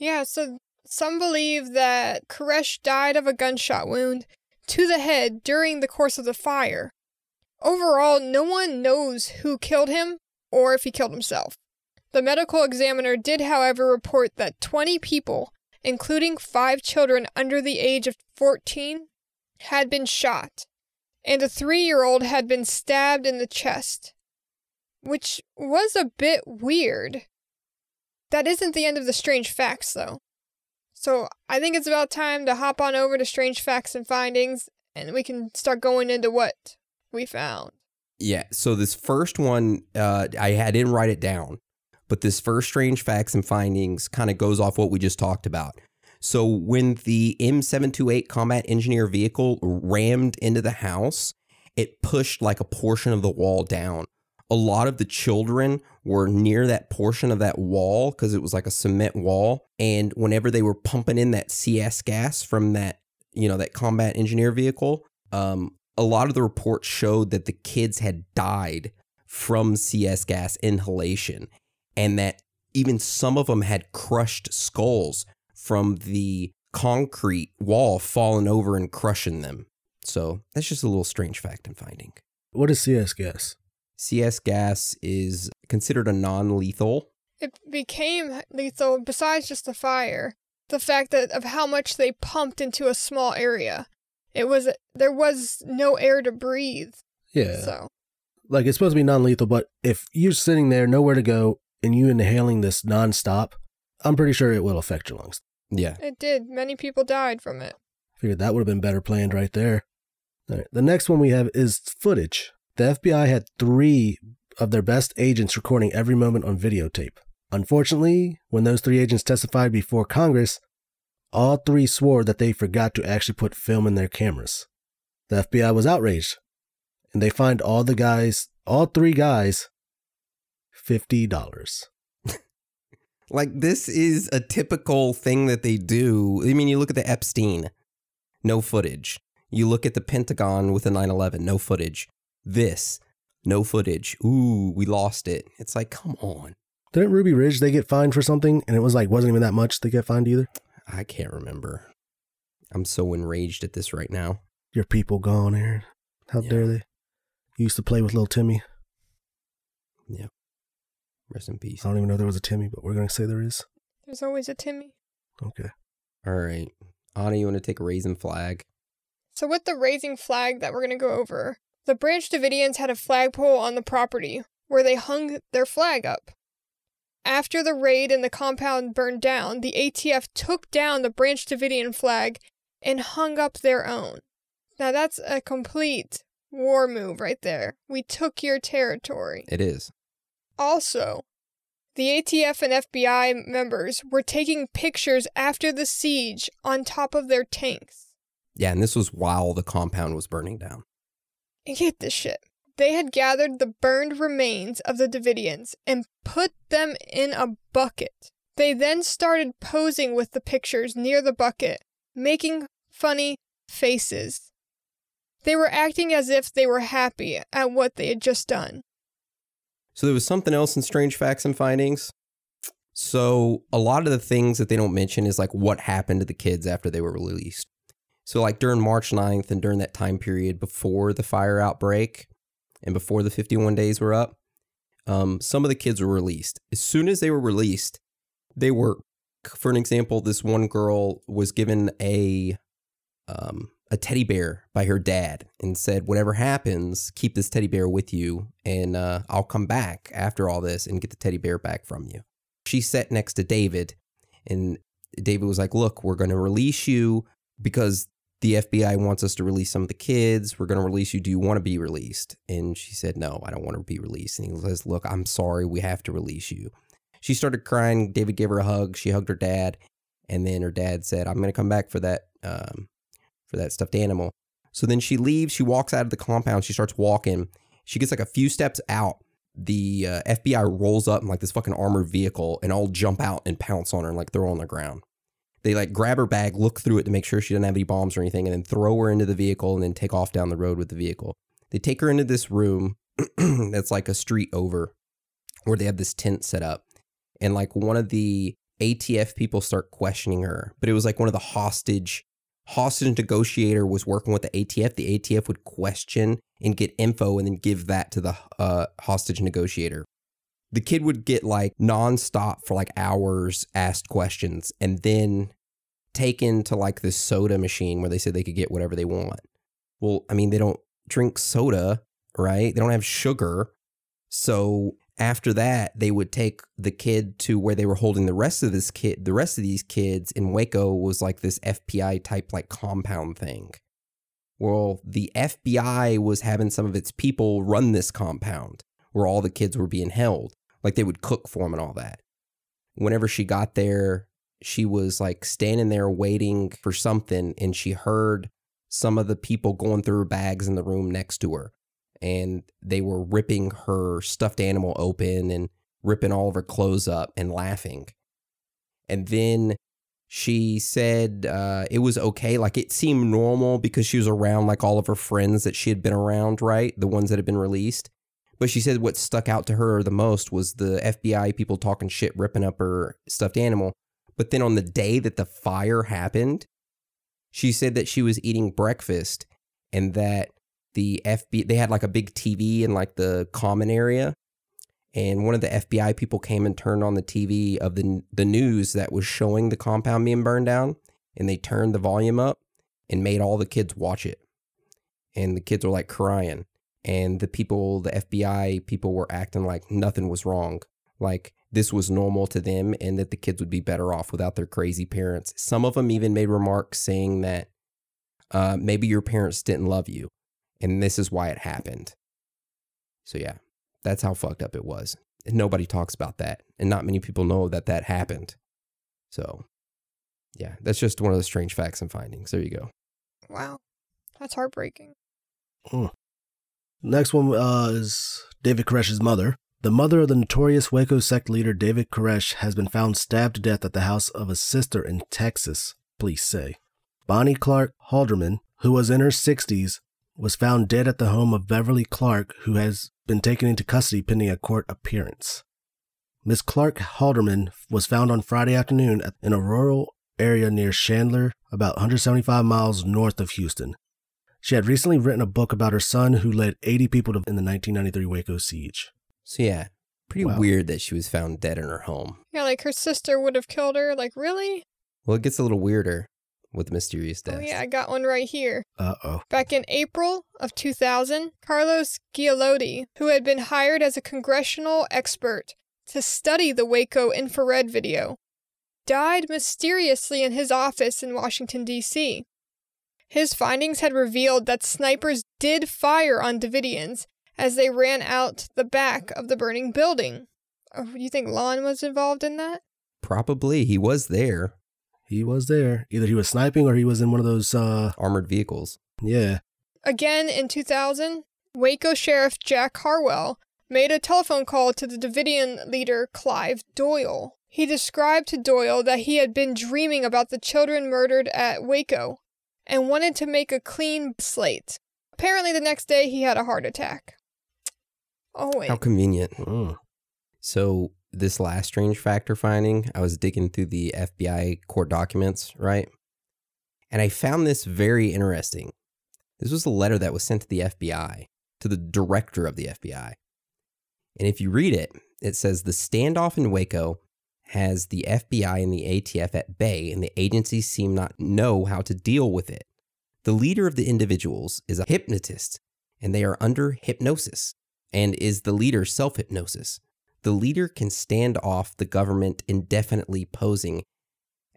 Yeah, so some believe that Koresh died of a gunshot wound to the head during the course of the fire. Overall, no one knows who killed him or if he killed himself. The medical examiner did, however, report that 20 people, including 5 children under the age of 14, had been shot, and a 3-year-old had been stabbed in the chest, which was a bit weird. That isn't the end of the strange facts, though. So I think it's about time to hop on over to Strange Facts and Findings, and we can start going into what we found. Yeah, so this first one, I didn't write it down. But this first strange facts and findings kind of goes off what we just talked about. So when the M728 combat engineer vehicle rammed into the house, it pushed like a portion of the wall down. A lot of the children were near that portion of that wall because it was like a cement wall. And whenever they were pumping in that CS gas from that, you know, that combat engineer vehicle, a lot of the reports showed that the kids had died from CS gas inhalation. And that even some of them had crushed skulls from the concrete wall falling over and crushing them. So that's just a little strange fact and finding. What is CS gas? CS gas is considered a non-lethal. It became lethal besides just the fire. The fact that of how much they pumped into a small area. There was no air to breathe. Yeah. So, like, it's supposed to be non-lethal, but if you're sitting there, nowhere to go, and you inhaling this nonstop, I'm pretty sure it will affect your lungs. Yeah. It did. Many people died from it. Figured that would have been better planned right there. All right. The next one we have is footage. The FBI had 3 of their best agents recording every moment on videotape. Unfortunately, when those 3 agents testified before Congress, all 3 swore that they forgot to actually put film in their cameras. The FBI was outraged, and they fined all 3 guys, $50. Like, this is a typical thing that they do. I mean, you look at the Epstein, no footage. You look at the Pentagon with a 9/11, no footage. This, no footage. Ooh, we lost it. It's like, come on. Didn't Ruby Ridge, they get fined for something? And it was like, wasn't even that much they get fined either? I can't remember. I'm so enraged at this right now. Your people gone, Aaron. How dare they? You used to play with little Timmy. Yeah. Rest in peace. I don't even know there was a Timmy, but we're going to say there is. There's always a Timmy. Okay. All right. Anna, you want to take a raising flag? So with the raising flag that we're going to go over, the Branch Davidians had a flagpole on the property where they hung their flag up. After the raid and the compound burned down, the ATF took down the Branch Davidian flag and hung up their own. Now that's a complete war move right there. We took your territory. It is. Also, the ATF and FBI members were taking pictures after the siege on top of their tanks. Yeah, and this was while the compound was burning down. And get this shit. They had gathered the burned remains of the Davidians and put them in a bucket. They then started posing with the pictures near the bucket, making funny faces. They were acting as if they were happy at what they had just done. So there was something else in Strange Facts and Findings. So a lot of the things that they don't mention is like what happened to the kids after they were released. So like during March 9th and during that time period before the fire outbreak and before the 51 days were up, some of the kids were released. As soon as they were released, they were, for an example, this one girl was given a teddy bear by her dad and said, whatever happens, keep this teddy bear with you and I'll come back after all this and get the teddy bear back from you. She sat next to David and David was like, look, we're going to release you because the FBI wants us to release some of the kids. We're going to release you. Do you want to be released? And she said, no, I don't want to be released. And he says, look, I'm sorry. We have to release you. She started crying. David gave her a hug. She hugged her dad. And then her dad said, I'm going to come back for that stuffed animal. So then she leaves. She walks out of the compound. She starts walking. She gets like a few steps out. The FBI rolls up in like this fucking armored vehicle and all jump out and pounce on her and like throw her on the ground. They like grab her bag, look through it to make sure she doesn't have any bombs or anything, and then throw her into the vehicle and then take off down the road with the vehicle. They take her into this room that's like a street over where they have this tent set up. And like one of the ATF people start questioning her, but it was like one of the hostage negotiator was working with the ATF. The ATF would question and get info and then give that to the hostage negotiator. The kid would get like nonstop for like hours asked questions and then taken to like this soda machine where they said they could get whatever they want. Well, I mean, they don't drink soda, right? They don't have sugar. So after that, they would take the kid to where they were holding the rest of this kid. The rest of these kids in Waco was like this FBI type like compound thing. Well, the FBI was having some of its people run this compound where all the kids were being held. Like they would cook for them and all that. Whenever she got there, she was like standing there waiting for something and she heard some of the people going through her bags in the room next to her. And they were ripping her stuffed animal open and ripping all of her clothes up and laughing. And then she said it was okay. Like it seemed normal because she was around like all of her friends that she had been around, right? The ones that had been released. But she said what stuck out to her the most was the FBI people talking shit, ripping up her stuffed animal. But then on the day that the fire happened, she said that she was eating breakfast and that the FBI, they had like a big TV in like the common area. And one of the FBI people came and turned on the TV of the news that was showing the compound being burned down. And they turned the volume up and made all the kids watch it. And the kids were like crying. And the people, the FBI people were acting like nothing was wrong. Like this was normal to them and that the kids would be better off without their crazy parents. Some of them even made remarks saying that maybe your parents didn't love you. And this is why it happened. So yeah, that's how fucked up it was. And nobody talks about that. And not many people know that that happened. So yeah, that's just one of the strange facts and findings. There you go. Wow. That's heartbreaking. Mm. Next one is David Koresh's mother. The mother of the notorious Waco sect leader David Koresh has been found stabbed to death at the house of a sister in Texas, police say. Bonnie Clark Halderman who was in her 60s, was found dead at the home of Beverly Clark, who has been taken into custody pending a court appearance. Ms. Clark Halderman was found on Friday afternoon in a rural area near Chandler, about 175 miles north of Houston. She had recently written a book about her son who led 80 people in the 1993 Waco siege. So yeah, pretty weird that she was found dead in her home. Yeah, like her sister would have killed her. Like, really? Well, it gets a little weirder with mysterious deaths. Oh yeah, I got one right here. Uh-oh. Back in April of 2000, Carlos Giolotti, who had been hired as a congressional expert to study the Waco infrared video, died mysteriously in his office in Washington, D.C. His findings had revealed that snipers did fire on Davidians as they ran out the back of the burning building. Oh, do you think Lon was involved in that? Probably. He was there. He was there. Either he was sniping or he was in one of those... armored vehicles. Yeah. Again, in 2000, Waco Sheriff Jack Harwell made a telephone call to the Davidian leader Clive Doyle. He described to Doyle that he had been dreaming about the children murdered at Waco and wanted to make a clean slate. Apparently the next day he had a heart attack. Oh, wait. How convenient. Mm. So... this last strange factor finding, I was digging through the FBI court documents, right? And I found this very interesting. This was a letter that was sent to the FBI, to the director of the FBI. And if you read it, it says, the standoff in Waco has the FBI and the ATF at bay, and the agencies seem not know how to deal with it. The leader of the individuals is a hypnotist, and they are under hypnosis, and is the leader self-hypnosis. The leader can stand off the government indefinitely, posing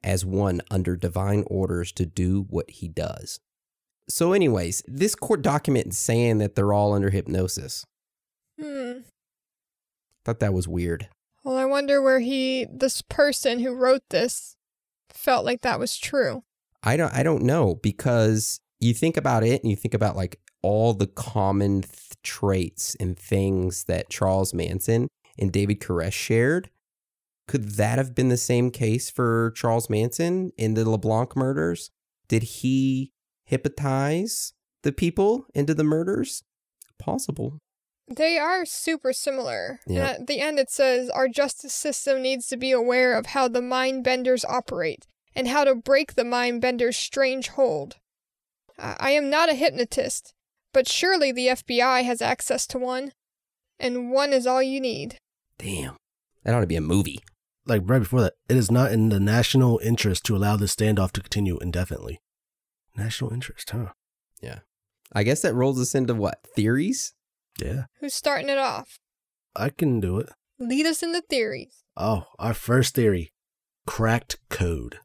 as one under divine orders to do what he does. So anyways, this court document is saying that they're all under hypnosis. Hmm. Thought that was weird. Well, I wonder where this person who wrote this felt like that was true. I don't know, because you think about it and you think about like all the common traits and things that Charles Manson and David Koresh shared. Could that have been the same case for Charles Manson in the LeBlanc murders? Did he hypnotize the people into the murders? Possible. They are super similar. Yep. And at the end it says, our justice system needs to be aware of how the mind-benders operate and how to break the mind-benders' strange hold. I am not a hypnotist, but surely the FBI has access to one, and one is all you need. Damn. That ought to be a movie. Like, right before that, it is not in the national interest to allow this standoff to continue indefinitely. National interest, huh? Yeah. I guess that rolls us into what? Theories? Yeah. Who's starting it off? I can do it. Lead us into theories. Oh, our first theory. Cracked code.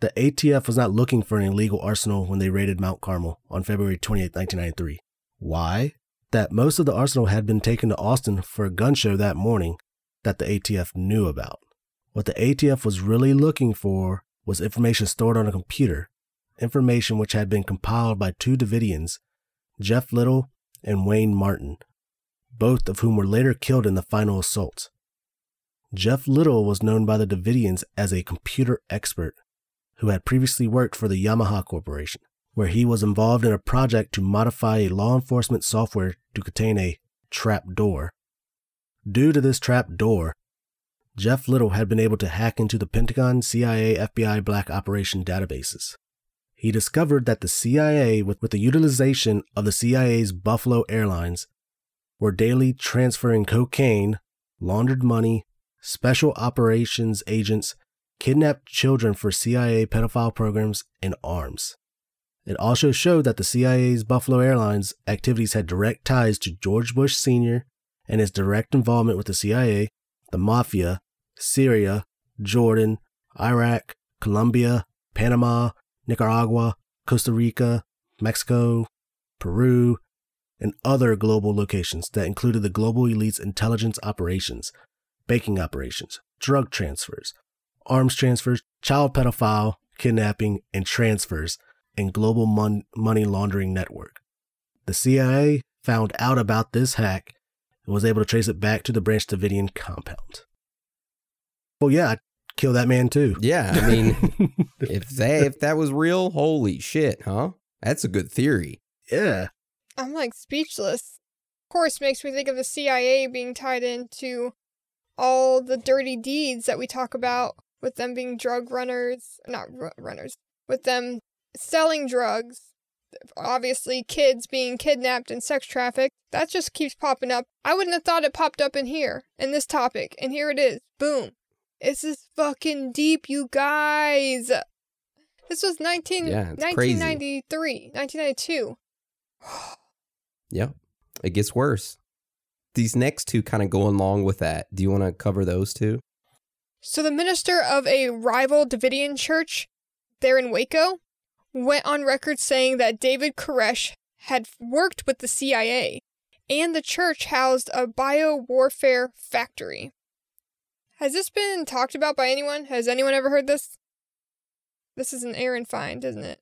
The ATF was not looking for an illegal arsenal when they raided Mount Carmel on February 28, 1993. Why? That most of the arsenal had been taken to Austin for a gun show that morning that the ATF knew about. What the ATF was really looking for was information stored on a computer, information which had been compiled by two Davidians, Jeff Little and Wayne Martin, both of whom were later killed in the final assault. Jeff Little was known by the Davidians as a computer expert who had previously worked for the Yamaha Corporation, where he was involved in a project to modify a law enforcement software to contain a trapdoor. Due to this trapdoor, Jeff Little had been able to hack into the Pentagon, CIA, FBI Black Operation databases. He discovered that the CIA, with the utilization of the CIA's Buffalo Airlines, were daily transferring cocaine, laundered money, special operations agents, kidnapped children for CIA pedophile programs, and arms. It also showed that the CIA's Buffalo Airlines activities had direct ties to George Bush Sr. and his direct involvement with the CIA, the Mafia, Syria, Jordan, Iraq, Colombia, Panama, Nicaragua, Costa Rica, Mexico, Peru, and other global locations that included the global elite's intelligence operations, banking operations, drug transfers, arms transfers, child pedophile, kidnapping, and transfers, and global money laundering network. The CIA found out about this hack and was able to trace it back to the Branch Davidian compound. Well, yeah, I'd kill that man too. Yeah, I mean, if that was real, holy shit, huh? That's a good theory. Yeah. I'm like speechless. Of course, makes me think of the CIA being tied into all the dirty deeds that we talk about, with them being drug runners, with them selling drugs. Obviously, kids being kidnapped and sex trafficked. That just keeps popping up. I wouldn't have thought it popped up in here, in this topic. And here it is. Boom. This is fucking deep, you guys. This was 1993, 1992. Yeah. It gets worse. These next two kind of go along with that. Do you want to cover those two? So the minister of a rival Davidian church there in Waco went on record saying that David Koresh had worked with the CIA, and the church housed a biowarfare factory. Has this been talked about by anyone? Has anyone ever heard this? This is an Aaron find, isn't it?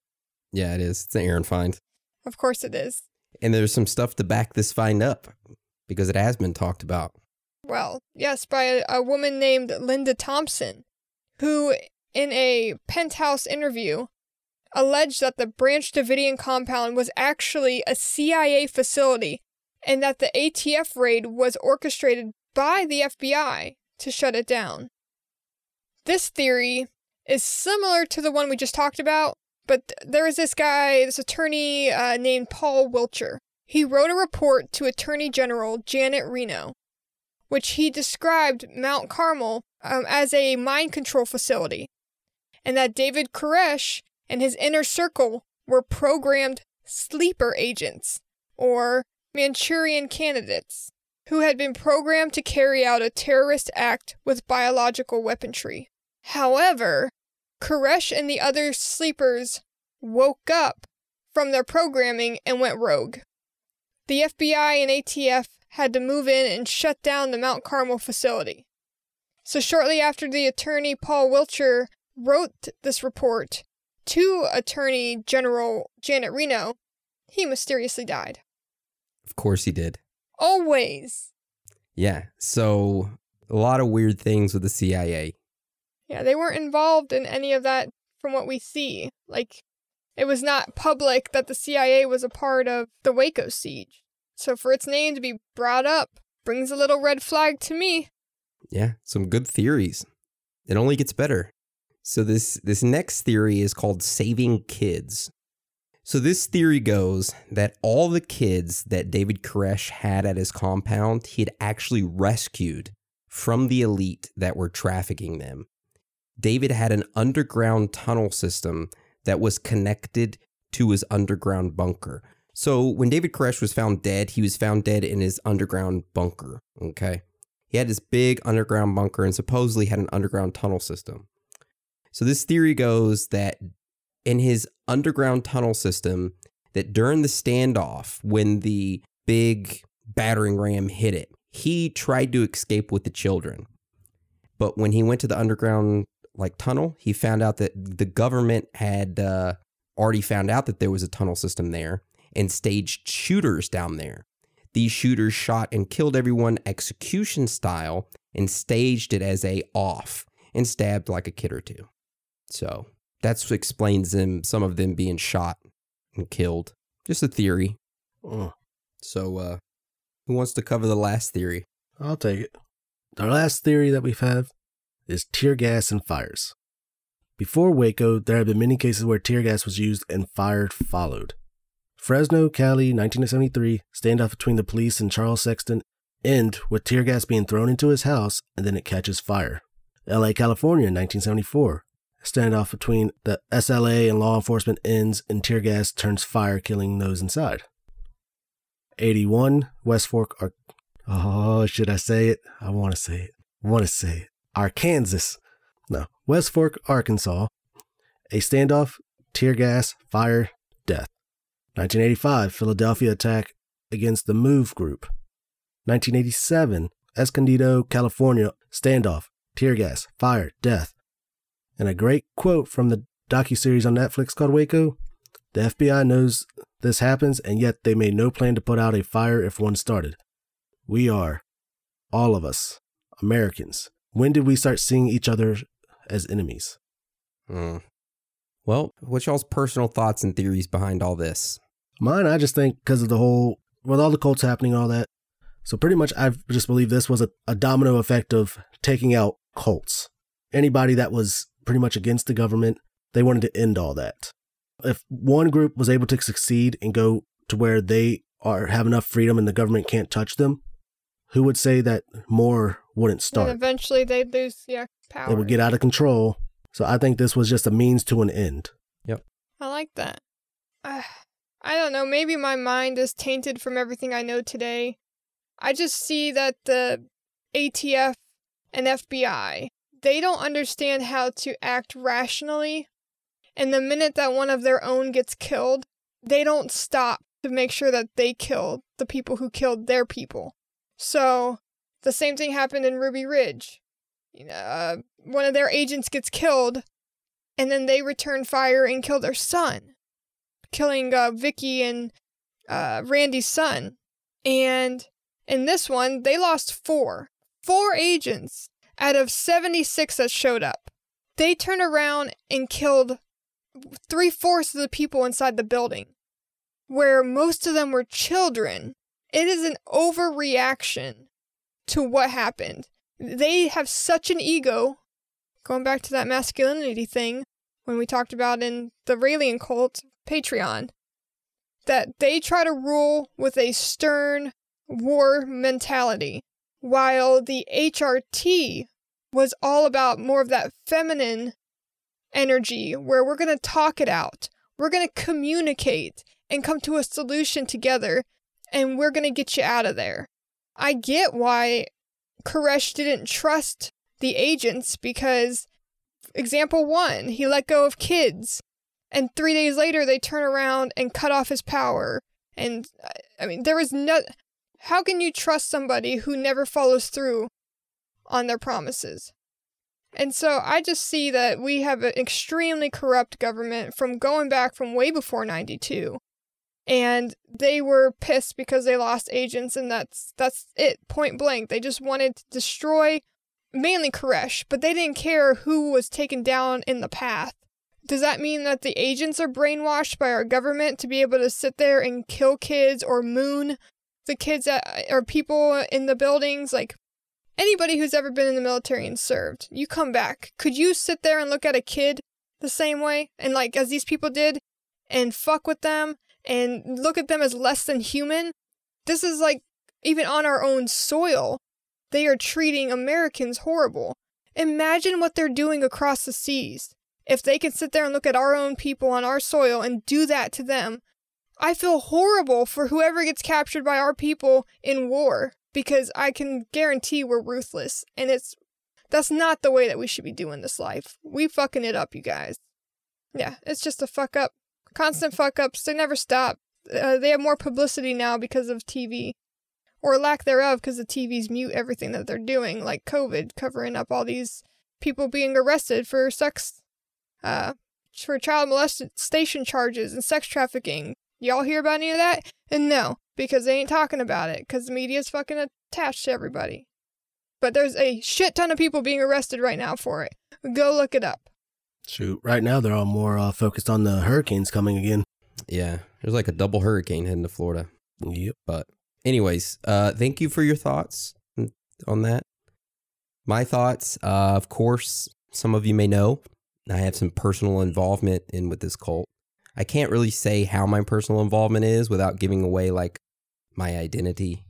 Yeah, it is. It's an Aaron find. Of course it is. And there's some stuff to back this find up, because it has been talked about. Well, yes, by a woman named Linda Thompson, who, in a Penthouse interview, alleged that the Branch Davidian compound was actually a CIA facility, and that the ATF raid was orchestrated by the FBI to shut it down. This theory is similar to the one we just talked about, but there is this guy, this attorney named Paul Wilcher. He wrote a report to Attorney General Janet Reno, which he described Mount Carmel as a mind control facility, and that David Koresh and his inner circle were programmed sleeper agents, or Manchurian candidates, who had been programmed to carry out a terrorist act with biological weaponry. However, Koresh and the other sleepers woke up from their programming and went rogue. The FBI and ATF had to move in and shut down the Mount Carmel facility. So shortly after the attorney Paul Wilcher wrote this report to Attorney General Janet Reno, he mysteriously died. Of course he did. Always. Yeah, so a lot of weird things with the CIA. Yeah, they weren't involved in any of that from what we see. Like, it was not public that the CIA was a part of the Waco siege. So for its name to be brought up brings a little red flag to me. Yeah, some good theories. It only gets better. So this next theory is called saving kids. So this theory goes that all the kids that David Koresh had at his compound, he had actually rescued from the elite that were trafficking them. David had an underground tunnel system that was connected to his underground bunker. So when David Koresh was found dead, he was found dead in his underground bunker, okay? He had this big underground bunker and supposedly had an underground tunnel system. So this theory goes that in his underground tunnel system, that during the standoff, when the big battering ram hit it, he tried to escape with the children. But when he went to the underground tunnel, he found out that the government had already found out that there was a tunnel system there and staged shooters down there. These shooters shot and killed everyone execution style and staged it as a off and stabbed like a kid or two. So that's what explains them, some of them being shot and killed. Just a theory. Oh. So who wants to cover the last theory? I'll take it. Our last theory that we have is tear gas and fires. Before Waco, there have been many cases where tear gas was used and fire followed. Fresno, Cali, 1973, standoff between the police and Charles Sexton end with tear gas being thrown into his house and then it catches fire. LA, California, 1974, standoff between the SLA and law enforcement ends and tear gas turns fire, killing those inside. 81, West Fork, West Fork, Arkansas, a standoff, tear gas, fire, death. 1985, Philadelphia attack against the MOVE group. 1987, Escondido, California, standoff, tear gas, fire, death. And a great quote from the docuseries on Netflix called Waco, "The FBI knows this happens, and yet they made no plan to put out a fire if one started. We are, all of us, Americans. When did we start seeing each other as enemies?" Well, what's y'all's personal thoughts and theories behind all this? Mine, I just think because of the whole, with all the cults happening and all that. So pretty much I just believe this was a domino effect of taking out cults. Anybody that was pretty much against the government, they wanted to end all that. If one group was able to succeed and go to where they are have enough freedom and the government can't touch them, who would say that more wouldn't start? And eventually they'd lose power. They would get out of control. So I think this was just a means to an end. Yep. I like that. I don't know. Maybe my mind is tainted from everything I know today. I just see that the ATF and FBI, they don't understand how to act rationally. And the minute that one of their own gets killed, they don't stop to make sure that they kill the people who killed their people. So the same thing happened in Ruby Ridge. You know, one of their agents gets killed, and then they return fire and kill their son, killing Vicky and Randy's son. And in this one, they lost four agents out of 76 that showed up. They turned around and killed 3/4 of the people inside the building, where most of them were children. It is an overreaction to what happened. They have such an ego, going back to that masculinity thing when we talked about in the Raelian cult, Patreon, that they try to rule with a stern war mentality, while the HRT was all about more of that feminine energy where we're going to talk it out, we're going to communicate and come to a solution together, and we're going to get you out of there. I get why Koresh didn't trust the agents because, example one, he let go of kids, and 3 days later they turn around and cut off his power. And, I mean, there was no... How can you trust somebody who never follows through on their promises? And so I just see that we have an extremely corrupt government from going back from way before 92. And they were pissed because they lost agents, and that's it, point blank. They just wanted to destroy mainly Koresh, but they didn't care who was taken down in the path. Does that mean that the agents are brainwashed by our government to be able to sit there and kill kids or moon the kids that are people in the buildings? Like, anybody who's ever been in the military and served, you come back. Could you sit there and look at a kid the same way, and like as these people did, and fuck with them? And look at them as less than human? This is like, even on our own soil, they are treating Americans horrible. Imagine what they're doing across the seas. If they can sit there and look at our own people on our soil and do that to them, I feel horrible for whoever gets captured by our people in war, because I can guarantee we're ruthless, and that's not the way that we should be doing this life. We fucking it up, you guys. Yeah, it's just a fuck up. Constant fuck-ups. They never stop. They have more publicity now because of TV. Or lack thereof, because the TVs mute everything that they're doing, like COVID, covering up all these people being arrested for sex... for child molestation charges and sex trafficking. Y'all hear about any of that? And no, because they ain't talking about it, because the media's fucking attached to everybody. But there's a shit ton of people being arrested right now for it. Go look it up. Shoot, right now they're all more focused on the hurricanes coming again. Yeah, there's like a double hurricane heading to Florida. Yep. But anyways, thank you for your thoughts on that. My thoughts, of course, some of you may know, I have some personal involvement with this cult. I can't really say how my personal involvement is without giving away like my identity,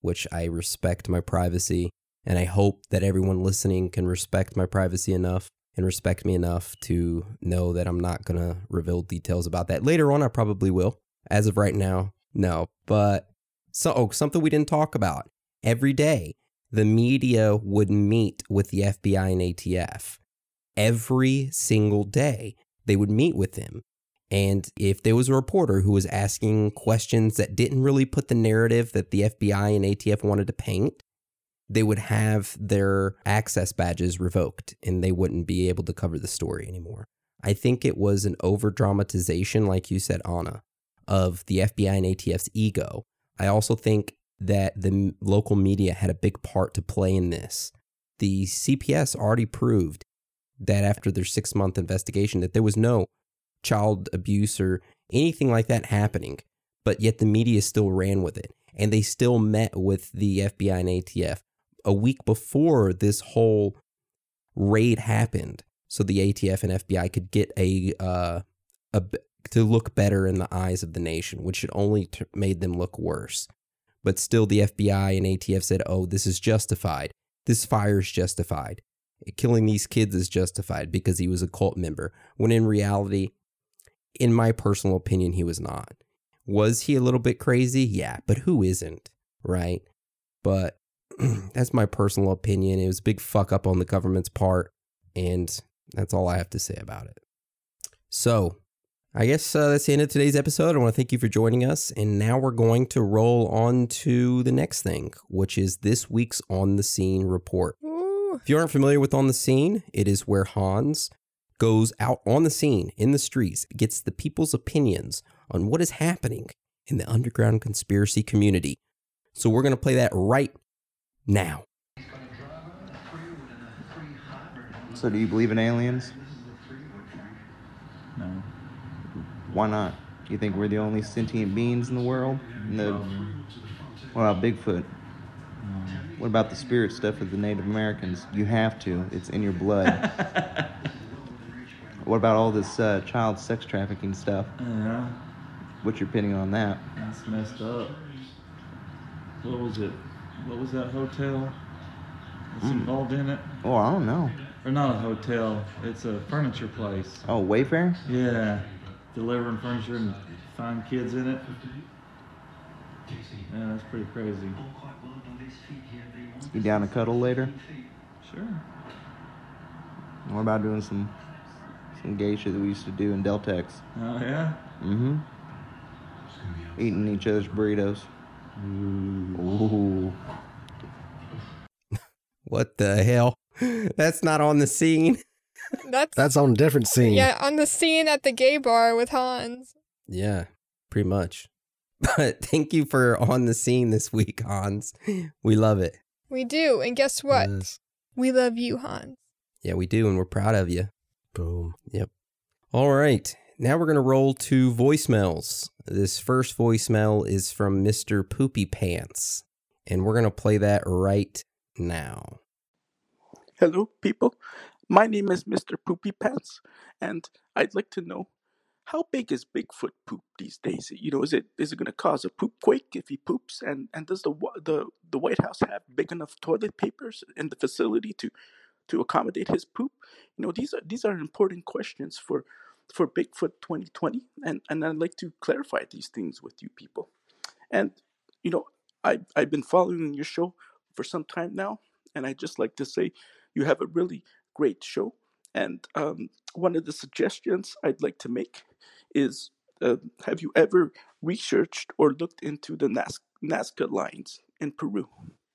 which I respect my privacy, and I hope that everyone listening can respect my privacy enough and respect me enough to know that I'm not going to reveal details about that. Later on, I probably will. As of right now, no. But something we didn't talk about. Every day, the media would meet with the FBI and ATF. Every single day, they would meet with them. And if there was a reporter who was asking questions that didn't really put the narrative that the FBI and ATF wanted to paint, they would have their access badges revoked and they wouldn't be able to cover the story anymore. I think it was an over-dramatization, like you said, Anna, of the FBI and ATF's ego. I also think that the local media had a big part to play in this. The CPS already proved that after their 6-month investigation that there was no child abuse or anything like that happening, but yet the media still ran with it, and they still met with the FBI and ATF a week before this whole raid happened, so the ATF and FBI could get to look better in the eyes of the nation, which had only made them look worse. But still, the FBI and ATF said, "Oh, this is justified. This fire is justified. Killing these kids is justified because he was a cult member." When in reality, in my personal opinion, he was not. Was he a little bit crazy? Yeah, but who isn't, right? But that's my personal opinion. It was a big fuck up on the government's part, and that's all I have to say about it. So I guess that's the end of today's episode. I want to thank you for joining us, and now we're going to roll on to the next thing, which is this week's On the Scene report. If you aren't familiar with On the Scene, it is where Hans goes out on the scene, in the streets, gets the people's opinions on what is happening in the underground conspiracy community. So we're going to play that right now. So do you believe in aliens? No. Why not? You think we're the only sentient beings in the world? No. What about Bigfoot? No. What about the spirit stuff of the Native Americans? You have to. It's in your blood. What about all this child sex trafficking stuff? Yeah. What's your opinion on that? That's messed up. What was it? What was that hotel that's involved in it? Oh, I don't know. Or not a hotel. It's a furniture place. Oh, Wayfair? Yeah. Delivering furniture and find kids in it. Yeah, that's pretty crazy. You down to cuddle later? Sure. What about doing some gay shit that we used to do in Deltex? Oh, yeah? Mm-hmm. Eating each other's burritos. Ooh. What the hell? That's not on the scene. That's on a different scene. Yeah, on the scene at the gay bar with Hans. Yeah, pretty much. But thank you for On the Scene this week, Hans. We love it. We do. And guess what? Yes. We love you, Hans. Yeah, we do. And we're proud of you. Boom. Yep. All right. Now we're going to roll to voicemails. This first voicemail is from Mr. Poopy Pants. And we're going to play that right now. Hello, people. My name is Mr. Poopy Pants, and I'd like to know, how big is Bigfoot poop these days? You know, is it going to cause a poop quake if he poops? And does the White House have big enough toilet papers in the facility to accommodate his poop? You know, these are important questions for Bigfoot 2020, and I'd like to clarify these things with you people. And you know, I've been following your show for some time now, and I'd just like to say you have a really great show. And one of the suggestions I'd like to make is, have you ever researched or looked into the Nazca lines in Peru?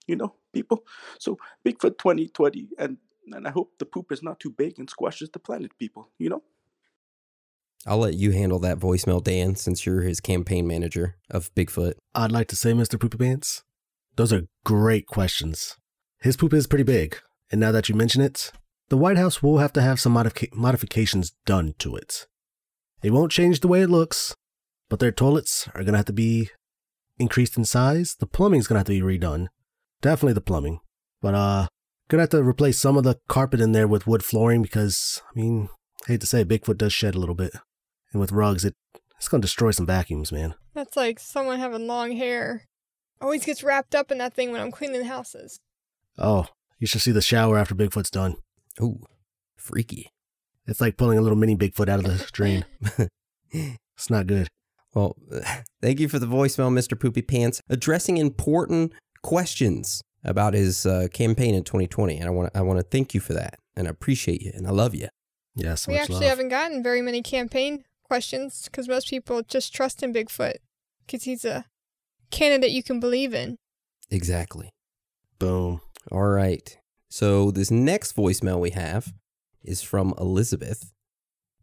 You know, people? So Bigfoot 2020, and I hope the poop is not too big and squashes the planet, people, you know? I'll let you handle that voicemail, Dan, since you're his campaign manager of Bigfoot. I'd like to say, Mr. Poopy Pants, those are great questions. His poop is pretty big, and now that you mention it, the White House will have to have some modifications done to it. It won't change the way it looks, but their toilets are going to have to be increased in size. The plumbing's going to have to be redone. Definitely the plumbing. But going to have to replace some of the carpet in there with wood flooring because, I mean, I hate to say, Bigfoot does shed a little bit. And with rugs, it's going to destroy some vacuums, man. That's like someone having long hair. Always gets wrapped up in that thing when I'm cleaning houses. Oh, you should see the shower after Bigfoot's done. Ooh, freaky. It's like pulling a little mini Bigfoot out of the drain. It's not good. Well, thank you for the voicemail, Mr. Poopy Pants, addressing important questions about his campaign in 2020. And I want to thank you for that. And I appreciate you. And I love you. Yes, we actually haven't gotten very many campaign questions because most people just trust in Bigfoot because he's a candidate you can believe in. Exactly. Boom. All right. So this next voicemail we have is from Elizabeth,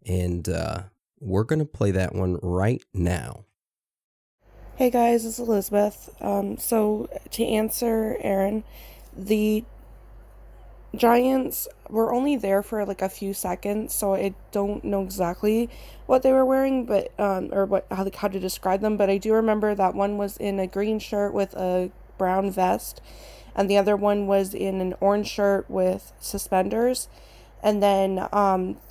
and we're going to play that one right now. Hey guys, it's Elizabeth. So to answer Aaron, the giants were only there for like a few seconds, so I don't know exactly what they were wearing, but how to describe them, but I do remember that one was in a green shirt with a brown vest, and the other one was in an orange shirt with suspenders, and then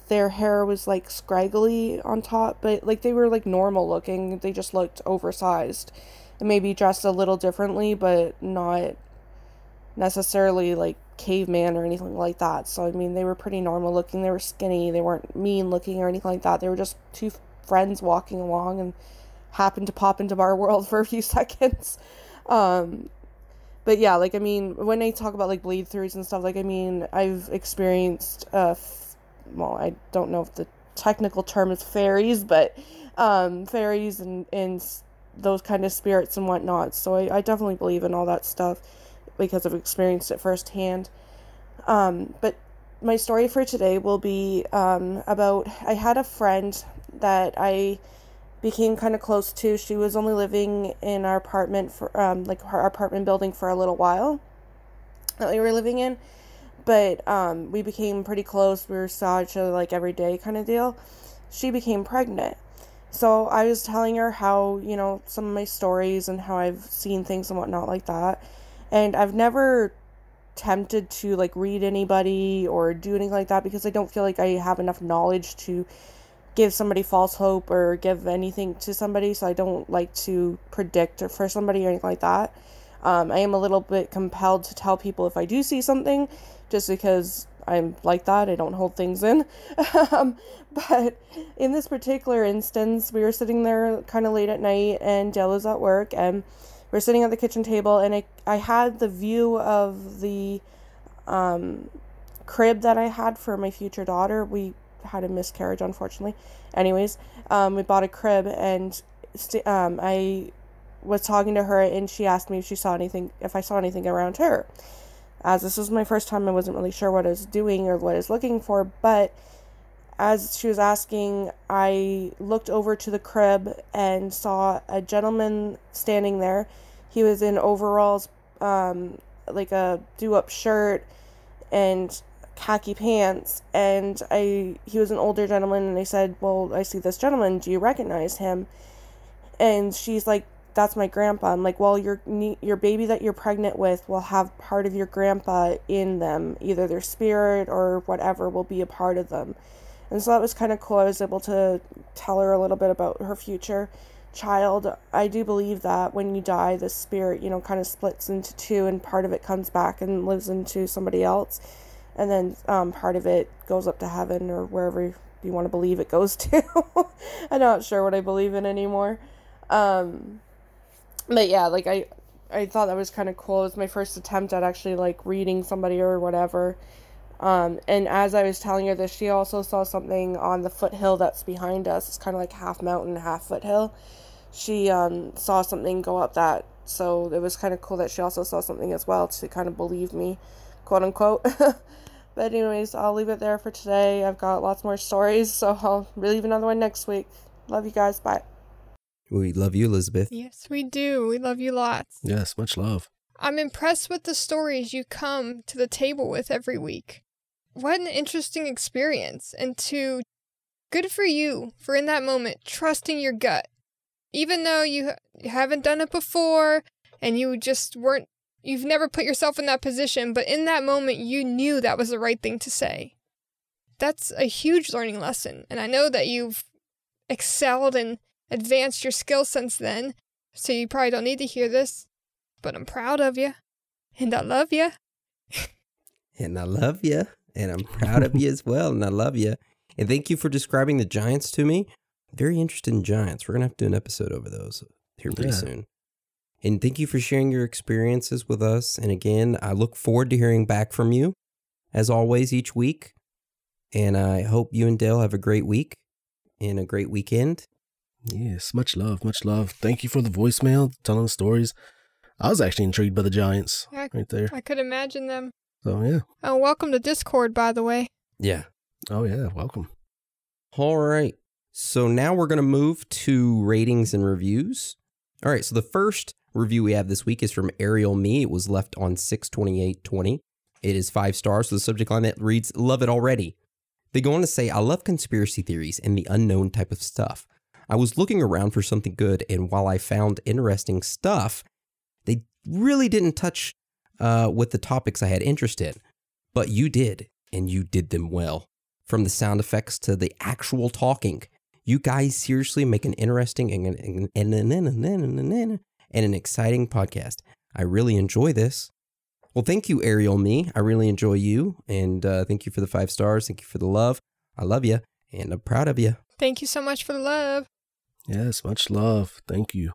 their hair was like scraggly on top, but like they were like normal looking, they just looked oversized and maybe dressed a little differently, but not necessarily like caveman or anything like that. So I mean, they were pretty normal looking, they were skinny, they weren't mean looking or anything like that. They were just two friends walking along and happened to pop into our world for a few seconds. But yeah, like I mean, when I talk about like bleed throughs and stuff, like I mean, I've experienced well, I don't know if the technical term is fairies, but fairies and those kind of spirits and whatnot. So I definitely believe in all that stuff because I've experienced it firsthand. But my story for today will be about, I had a friend that I became kind of close to. She was only living in our apartment for our apartment building for a little while that we were living in, but we became pretty close. We saw each other like every day kind of deal. She became pregnant. So I was telling her how, you know, some of my stories and how I've seen things and whatnot like that. And I've never tempted to like read anybody or do anything like that because I don't feel like I have enough knowledge to give somebody false hope or give anything to somebody. So I don't like to predict for somebody or anything like that. I am a little bit compelled to tell people if I do see something just because I'm like that. I don't hold things in. But in this particular instance, we were sitting there kind of late at night and Dale was at work and we're sitting at the kitchen table, and I had the view of the crib that I had for my future daughter. We had a miscarriage, unfortunately. Anyways, we bought a crib, and I was talking to her, and she asked me if I saw anything around her. As this was my first time, I wasn't really sure what I was doing or what I was looking for, but as she was asking, I looked over to the crib and saw a gentleman standing there. He was in overalls, like a do-up shirt and khaki pants, and he was an older gentleman, and I said, well, I see this gentleman, do you recognize him? And she's like, that's my grandpa. I'm like, well, your baby that you're pregnant with will have part of your grandpa in them, either their spirit or whatever will be a part of them. And so that was kind of cool. I was able to tell her a little bit about her future child. I do believe that when you die, the spirit, you know, kind of splits into two, and part of it comes back and lives into somebody else. And then part of it goes up to heaven or wherever you want to believe it goes to. I'm not sure what I believe in anymore. But yeah, like I thought that was kind of cool. It was my first attempt at actually like reading somebody or whatever. And as I was telling her this, she also saw something on the foothill that's behind us. It's kind of like half mountain, half foothill. She saw something go up that, so it was kind of cool that she also saw something as well to kind of believe me, quote unquote. But anyways, I'll leave it there for today. I've got lots more stories, so I'll leave another one next week. Love you guys. Bye. We love you, Elizabeth. Yes, we do. We love you lots. Yes, much love. I'm impressed with the stories you come to the table with every week. What an interesting experience, and good for you for in that moment trusting your gut. Even though you haven't done it before, and you've never put yourself in that position, but in that moment you knew that was the right thing to say. That's a huge learning lesson, and I know that you've excelled and advanced your skills since then, so you probably don't need to hear this, but I'm proud of you, and I love you. And I love you. And I'm proud of you as well, and I love you. And thank you for describing the giants to me. Very interested in giants. We're going to have to do an episode over those here pretty soon. And thank you for sharing your experiences with us. And again, I look forward to hearing back from you, as always, each week. And I hope you and Dale have a great week and a great weekend. Yes, much love, much love. Thank you for the voicemail, telling stories. I was actually intrigued by the giants right there. I could imagine them. So, yeah. Oh, welcome to Discord, by the way. Yeah. Oh, yeah. Welcome. All right. So now we're going to move to ratings and reviews. All right. So the first review we have this week is from Ariel Me. It was left on 6/28/20. It is 5 stars, so the subject line that reads, "Love it already." They go on to say, "I love conspiracy theories and the unknown type of stuff. I was looking around for something good, and while I found interesting stuff, they really didn't touch with the topics I had interest in. But you did, and you did them well. From the sound effects to the actual talking, you guys seriously make an interesting and an exciting podcast. I really enjoy this." Well, thank you, Ariel Me. I really enjoy you, and thank you for the 5 stars. Thank you for the love. I love you, and I'm proud of you. Thank you so much for the love. Yes, much love. Thank you.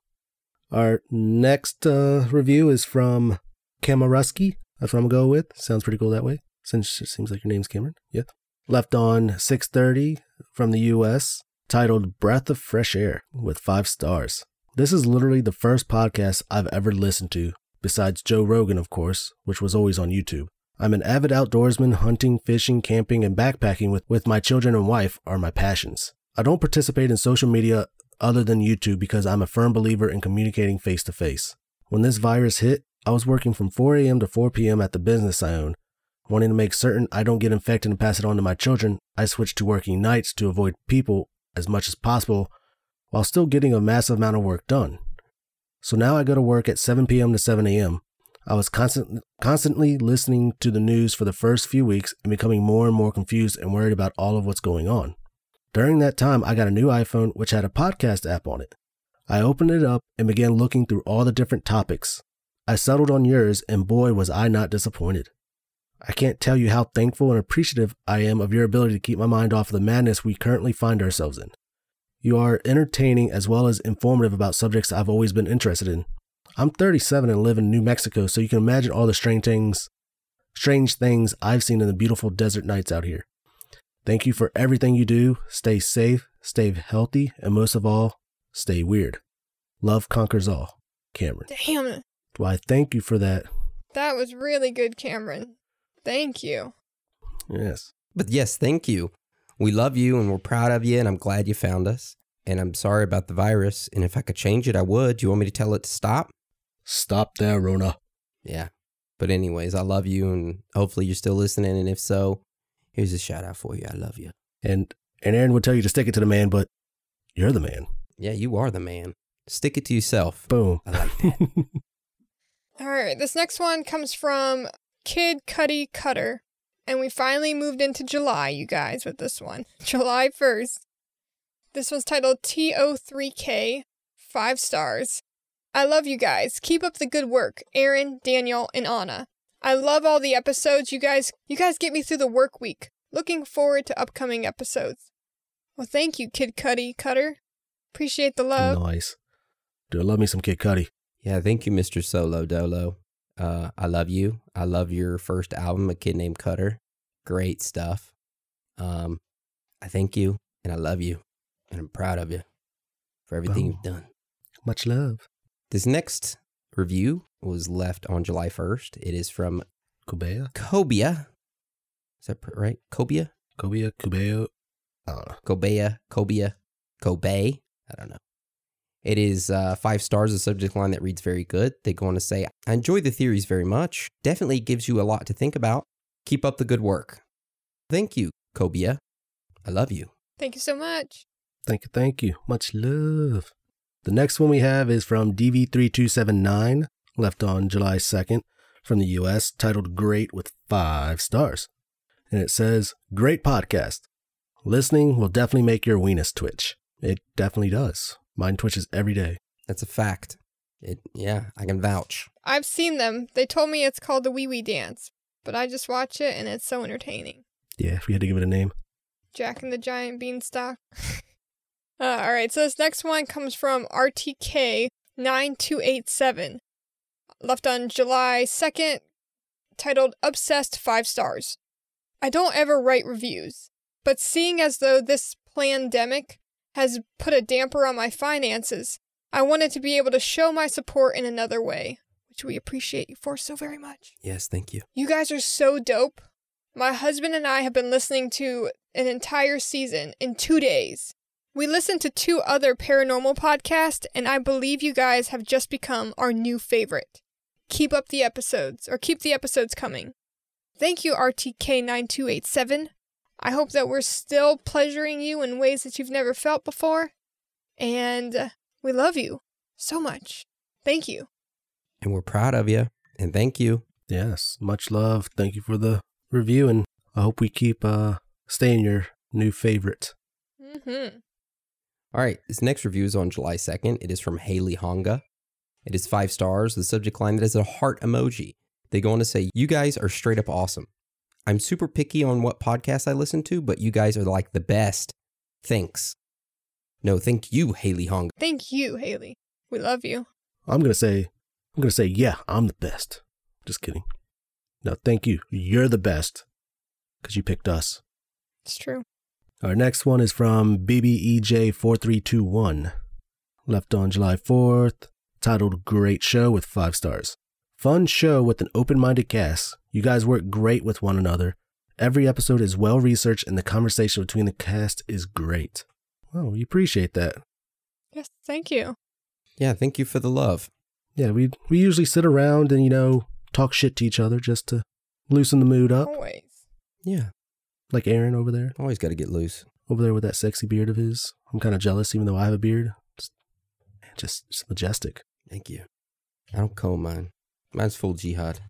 Our next review is from Kamaruski. That's what I'm going to go with. Sounds pretty cool that way, since it seems like your name's Cameron. Yeah. Left on 6:30 from the U.S., titled "Breath of Fresh Air" with 5 stars. This is literally the first podcast I've ever listened to, besides Joe Rogan, of course, which was always on YouTube. I'm an avid outdoorsman. Hunting, fishing, camping, and backpacking with my children and wife are my passions. I don't participate in social media other than YouTube because I'm a firm believer in communicating face to face. When this virus hit, I was working from 4 a.m. to 4 p.m. at the business I own. Wanting to make certain I don't get infected and pass it on to my children, I switched to working nights to avoid people as much as possible while still getting a massive amount of work done. So now I go to work at 7 p.m. to 7 a.m. I was constantly listening to the news for the first few weeks and becoming more and more confused and worried about all of what's going on. During that time, I got a new iPhone which had a podcast app on it. I opened it up and began looking through all the different topics. I settled on yours, and boy was I not disappointed. I can't tell you how thankful and appreciative I am of your ability to keep my mind off of the madness we currently find ourselves in. You are entertaining as well as informative about subjects I've always been interested in. I'm 37 and live in New Mexico, so you can imagine all the strange things I've seen in the beautiful desert nights out here. Thank you for everything you do. Stay safe, stay healthy, and most of all, stay weird. Love conquers all. Cameron. Damn it. Why, thank you for that. That was really good, Cameron. Thank you. Yes. But yes, thank you. We love you and we're proud of you and I'm glad you found us. And I'm sorry about the virus. And if I could change it, I would. Do you want me to tell it to stop? Stop there, Rona. Yeah. But anyways, I love you and hopefully you're still listening. And if so, here's a shout out for you. I love you. And Aaron would tell you to stick it to the man, but you're the man. Yeah, you are the man. Stick it to yourself. Boom. I like that. All right. This next one comes from Kid Cuddy Cutter, and we finally moved into July, you guys, with this one. July 1st. This one's titled TO3K, 5 stars. I love you guys. Keep up the good work, Aaron, Daniel, and Anna. I love all the episodes, you guys. You guys get me through the work week. Looking forward to upcoming episodes. Well, thank you, Kid Cuddy Cutter. Appreciate the love. Nice. Do I love me some Kid Cuddy? Yeah, thank you, Mr. Solo Dolo. I love you. I love your first album, A Kid Named Cutter. Great stuff. I thank you, and I love you, and I'm proud of you for everything you've done. Much love. This next review was left on July 1st. It is from Kobea. Is that right? Kobea? Kobea. Kobea. I don't know. It is 5 stars, a subject line that reads very good. They go on to say, I enjoy the theories very much. Definitely gives you a lot to think about. Keep up the good work. Thank you, Kobea. I love you. Thank you so much. Thank you. Much love. The next one we have is from DV3279, left on July 2nd from the U.S., titled Great with 5 stars. And it says, great podcast. Listening will definitely make your weenus twitch. It definitely does. Mine twitches every day. That's a fact. Yeah, I can vouch. I've seen them. They told me it's called the Wee Wee Dance, but I just watch it and it's so entertaining. Yeah, if we had to give it a name. Jack and the Giant Beanstalk. All right, so this next one comes from RTK9287, left on July 2nd, titled Obsessed 5 stars. I don't ever write reviews, but seeing as though this pandemic has put a damper on my finances, I wanted to be able to show my support in another way, which we appreciate you for so very much. Yes, thank you. You guys are so dope. My husband and I have been listening to an entire season in 2 days. We listened to 2 other paranormal podcasts, and I believe you guys have just become our new favorite. Keep the episodes coming. Thank you, RTK9287. I hope that we're still pleasuring you in ways that you've never felt before. And we love you so much. Thank you. And we're proud of you. And thank you. Yes. Much love. Thank you for the review. And I hope we keep staying your new favorite. Mm-hmm. All right. This next review is on July 2nd. It is from Haley Honga. It is 5 stars. The subject line that is a heart emoji. They go on to say, you guys are straight up awesome. I'm super picky on what podcasts I listen to, but you guys are like the best. Thanks. No, thank you, Haley Hong. Thank you, Haley. We love you. I'm going to say, yeah, I'm the best. Just kidding. No, thank you. You're the best because you picked us. It's true. Our next one is from BBEJ4321. Left on July 4th. Titled Great Show with 5 stars. Fun show with an open-minded cast. You guys work great with one another. Every episode is well-researched and the conversation between the cast is great. Oh, we appreciate that. Yes, thank you. Yeah, thank you for the love. Yeah, we usually sit around and, talk shit to each other just to loosen the mood up. Always. Yeah. Like Aaron over there. Always got to get loose. Over there with that sexy beard of his. I'm kind of jealous even though I have a beard. Just majestic. Thank you. I don't comb mine. Mine's full jihad.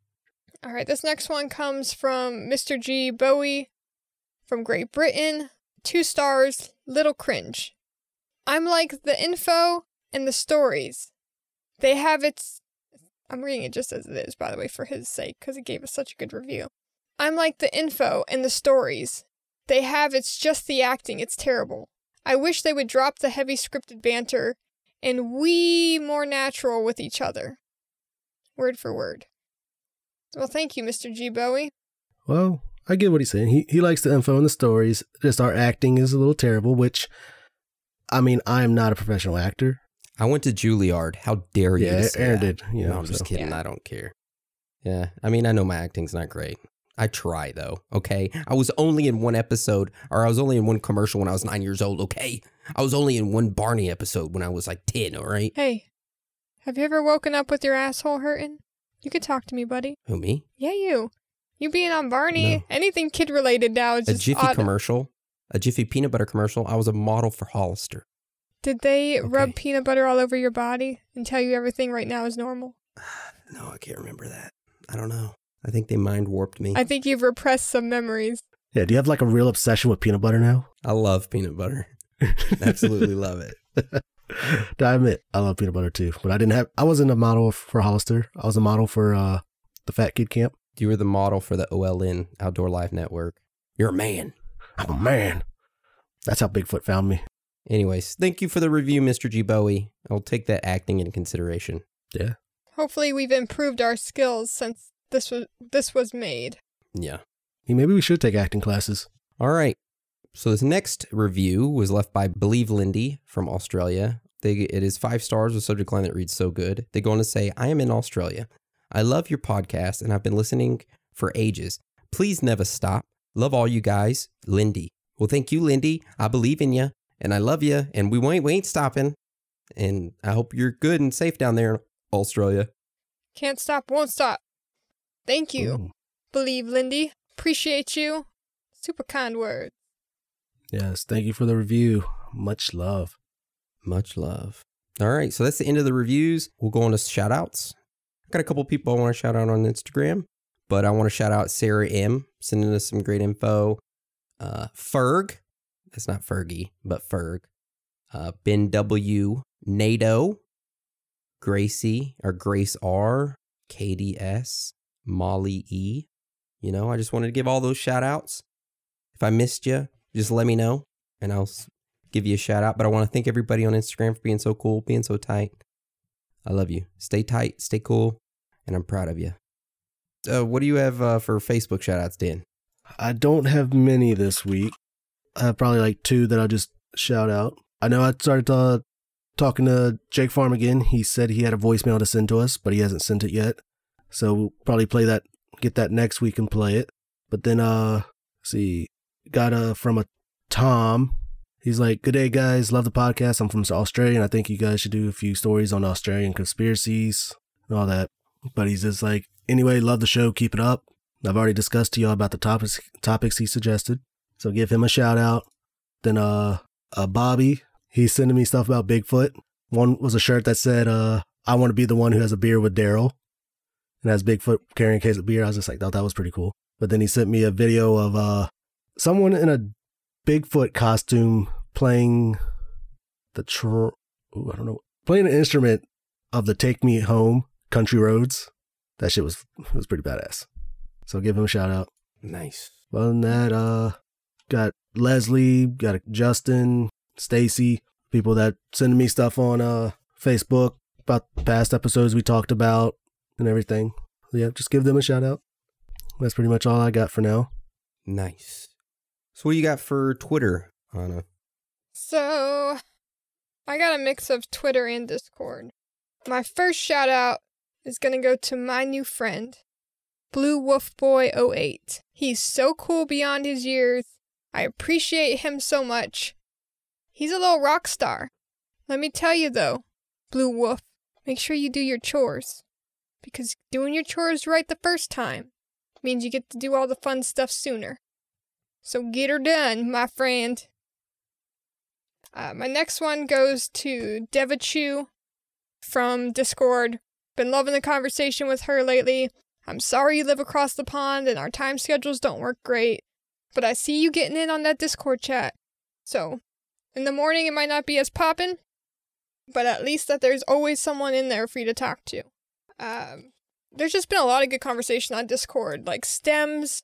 All right, this next one comes from Mr. G. Bowie from Great Britain. 2 stars, little cringe. I'm like the info and the stories. They have its... I'm reading it just as it is, by the way, for his sake, because it gave us such a good review. I'm like the info and the stories. They have it's just the acting. It's terrible. I wish they would drop the heavy scripted banter and we more natural with each other. Word for word. Well, thank you, Mr. G. Bowie. Well, I get what he's saying. He likes the info and the stories. Just our acting is a little terrible, which, I mean, I am not a professional actor. I went to Juilliard. How dare you say Aaron that? Did. You know, no, I'm so. Just kidding. Yeah. I don't care. Yeah. I mean, I know my acting's not great. I try, though, okay? I was only in one episode, or I was only in one commercial when I was 9 years old, okay? I was only in one Barney episode when I was like 10, all right? Hey. Have you ever woken up with your asshole hurting? You could talk to me, buddy. Who, me? Yeah, you. You being on Barney, no. Anything kid-related now is just a Jiffy peanut butter commercial. I was a model for Hollister. Did they rub peanut butter all over your body and tell you everything right now is normal? No, I can't remember that. I don't know. I think they mind-warped me. I think you've repressed some memories. Yeah, do you have like a real obsession with peanut butter now? I love peanut butter. Absolutely love it. I admit, I love peanut butter too, but I wasn't a model for Hollister. I was a model for the Fat Kid Camp. You were the model for the OLN, Outdoor Life Network. You're a man. I'm a man. That's how Bigfoot found me. Anyways, thank you for the review, Mr. G. Bowie. I'll take that acting into consideration. Yeah. Hopefully we've improved our skills since this was made. Yeah. Maybe we should take acting classes. All right. So this next review was left by Believe Lindy from Australia. It is 5 stars with subject line that reads so good. They go on to say, I am in Australia. I love your podcast and I've been listening for ages. Please never stop. Love all you guys. Lindy. Well, thank you, Lindy. I believe in you and I love you and we ain't stopping. And I hope you're good and safe down there in Australia. Can't stop, won't stop. Thank you. Ooh. Believe Lindy. Appreciate you. Super kind words. Yes, thank you for the review. Much love. Much love. All right, so that's the end of the reviews. We'll go on to shout-outs. I've got a couple people I want to shout out on Instagram, but I want to shout out Sarah M, sending us some great info. Ferg, that's not Fergie, but Ferg. Ben W, Nato, Gracie, or Grace R, Katie S, Molly E. I just wanted to give all those shout-outs. If I missed you, just let me know, and I'll give you a shout out. But I want to thank everybody on Instagram for being so cool, being so tight. I love you. Stay tight, stay cool, and I'm proud of you. What do you have for Facebook shout outs, Dan? I don't have many this week. I have probably like 2 that I'll just shout out. I know I started talking to Jake Farm again. He said he had a voicemail to send to us, but he hasn't sent it yet. So we'll probably get that next week and play it. But then, see. Got from a Tom. He's like, good day, guys. Love the podcast. I'm from Australia, and I think you guys should do a few stories on Australian conspiracies and all that. But he's just like, anyway, love the show. Keep it up. I've already discussed to y'all about the topics he suggested, so give him a shout out. Then Bobby, he's sending me stuff about Bigfoot. One was a shirt that said, I want to be the one who has a beer with Daryl, and has Bigfoot carrying a case of beer. I was just like, thought that was pretty cool. But then he sent me a video of someone in a Bigfoot costume playing playing an instrument of the Take Me Home, Country Roads. That shit was pretty badass. So give him a shout out. Nice. Other than that, got Leslie, got Justin, Stacy, people that sending me stuff on Facebook about past episodes we talked about and everything. Yeah, just give them a shout out. That's pretty much all I got for now. Nice. So what do you got for Twitter, Anna? So I got a mix of Twitter and Discord. My first shout out is going to go to my new friend, Blue Wolf Boy 08. He's so cool beyond his years. I appreciate him so much. He's a little rock star. Let me tell you though, Blue Wolf, make sure you do your chores, because doing your chores right the first time means you get to do all the fun stuff sooner. So get her done, my friend. My next one goes to Devachu from Discord. Been loving the conversation with her lately. I'm sorry you live across the pond and our time schedules don't work great, but I see you getting in on that Discord chat. So, in the morning it might not be as poppin', but at least that there's always someone in there for you to talk to. There's just been a lot of good conversation on Discord, like Stems,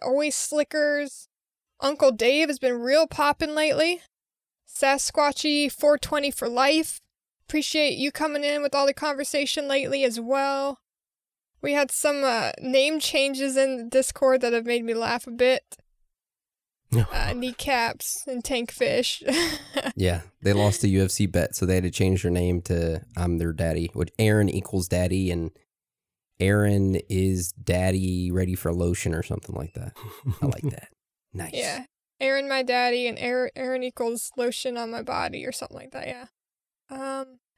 Always Slickers, Uncle Dave has been real poppin' lately, Sasquatchy 420 for life. Appreciate you coming in with all the conversation lately as well. We had some name changes in Discord that have made me laugh a bit. Kneecaps and Tankfish. Yeah, they lost the UFC bet, so they had to change their name to I'm Their Daddy, which Aaron equals Daddy, and Aaron is Daddy ready for lotion or something like that. I like that. Nice. Yeah, Aaron my daddy, and Aaron equals lotion on my body or something like that, yeah.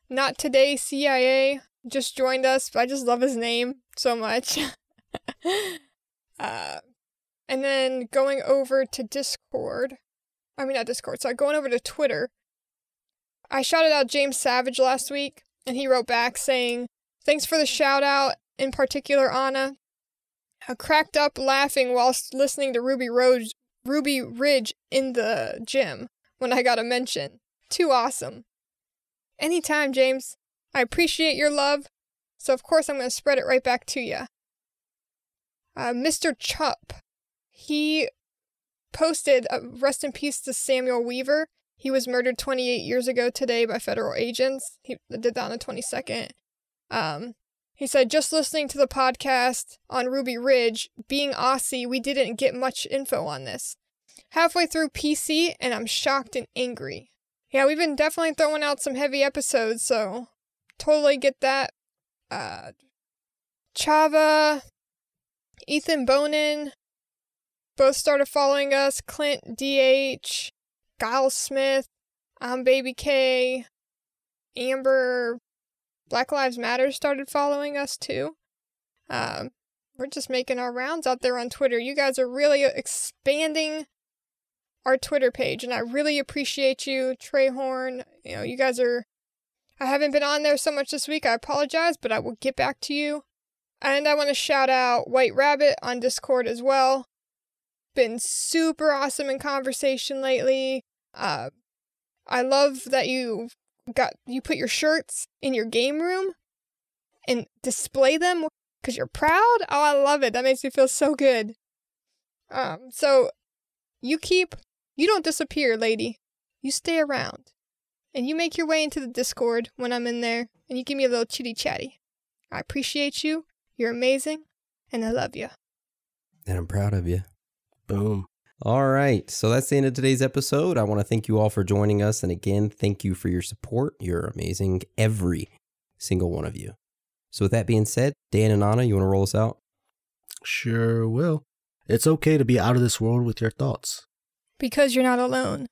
Not Today CIA just joined us, but I just love his name so much. And then going over to going over to Twitter, I shouted out James Savage last week, and he wrote back saying, thanks for the shout out, in particular, Anna. I cracked up laughing whilst listening to Ruby Ridge in the gym when I got a mention. Too awesome. Anytime, James. I appreciate your love, so of course I'm going to spread it right back to you. Mr. Chup, he posted rest in peace to Samuel Weaver. He was murdered 28 years ago today by federal agents. He did that on the 22nd. He said, just listening to the podcast on Ruby Ridge, being Aussie, we didn't get much info on this. Halfway through PC, and I'm shocked and angry. Yeah, we've been definitely throwing out some heavy episodes, so totally get that. Chava, Ethan Bonin, both started following us. Clint DH, Giles Smith, I'm Baby K, Amber, Black Lives Matter started following us too. We're just making our rounds out there on Twitter. You guys are really expanding our Twitter page, and I really appreciate you, Trey Horn. You know, you guys are... I haven't been on there so much this week, I apologize, but I will get back to you. And I want to shout out White Rabbit on Discord as well. Been super awesome in conversation lately. I love that you put your shirts in your game room and display them because you're proud. Oh, I love it. That makes me feel so good. So you don't disappear, lady. You stay around. And you make your way into the Discord when I'm in there, and you give me a little chitty chatty. I appreciate you. You're amazing. And I love you. And I'm proud of you. Boom. All right. So that's the end of today's episode. I want to thank you all for joining us. And again, thank you for your support. You're amazing. Every single one of you. So with that being said, Dan and Anna, you want to roll us out? Sure will. It's okay to be out of this world with your thoughts. Because you're not alone.